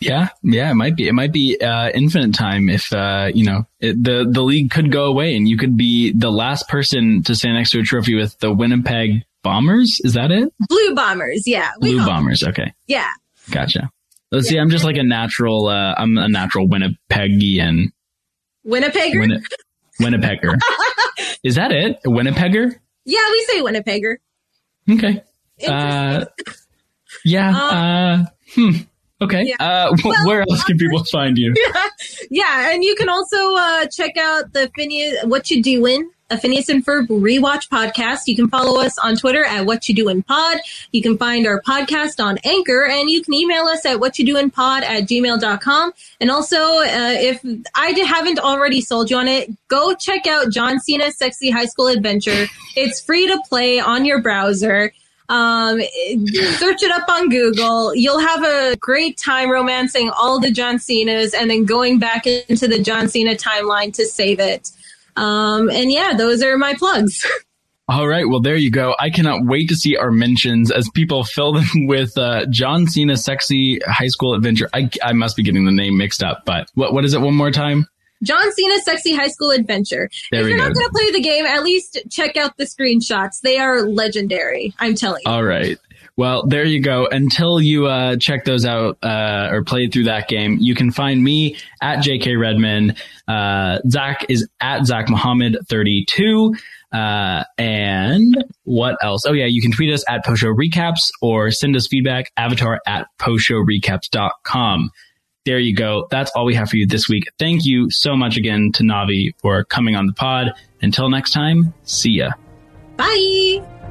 Yeah, yeah, it might be. It might be uh, infinite time if, uh, you know, it, the, the league could go away and you could be the last person to stand next to a trophy with the Winnipeg Bombers. Is that it? Blue Bombers. Yeah. Blue Bombers. Okay. Yeah. Gotcha. Let's yeah. see. I'm just like a natural. Uh, I'm a natural Winnipegian. Winnipegger? Winni- Winnipegger. Is that it? A Winnipegger? Yeah, we say Winnipegger. Okay. Uh, yeah. Um, uh, hmm. Okay. Yeah. Uh, well, where else can people find you? Yeah, yeah. And you can also uh, check out the Phineas, What You Doin', a Phineas and Ferb rewatch podcast. You can follow us on Twitter at What You Doin' Pod. You can find our podcast on Anchor, and you can email us at whatyoudoinpod at gmail dot com. And also, uh, if I haven't already sold you on it, go check out John Cena's Sexy High School Adventure. It's free to play on your browser. Um, search it up on Google. You'll have a great time romancing all the John Cenas and then going back into the John Cena timeline to save it. Um, and yeah, those are my plugs. All right. Well, there you go. I cannot wait to see our mentions as people fill them with, uh, John Cena Sexy High School Adventure. I, I must be getting the name mixed up, but what, what is it one more time? John Cena's Sexy High School Adventure. There if you're go. not going to play the game, at least check out the screenshots. They are legendary. I'm telling you. All right. Well, there you go. Until you uh, check those out uh, or play through that game, you can find me at J K Redman. Uh, Zach is at Zach Muhammad thirty-two. Uh, and what else? Oh, yeah. You can tweet us at Posho Recaps or send us feedback, avatar at posho recaps dot com. There you go. That's all we have for you this week. Thank you so much again to Navi for coming on the pod. Until next time, see ya. Bye.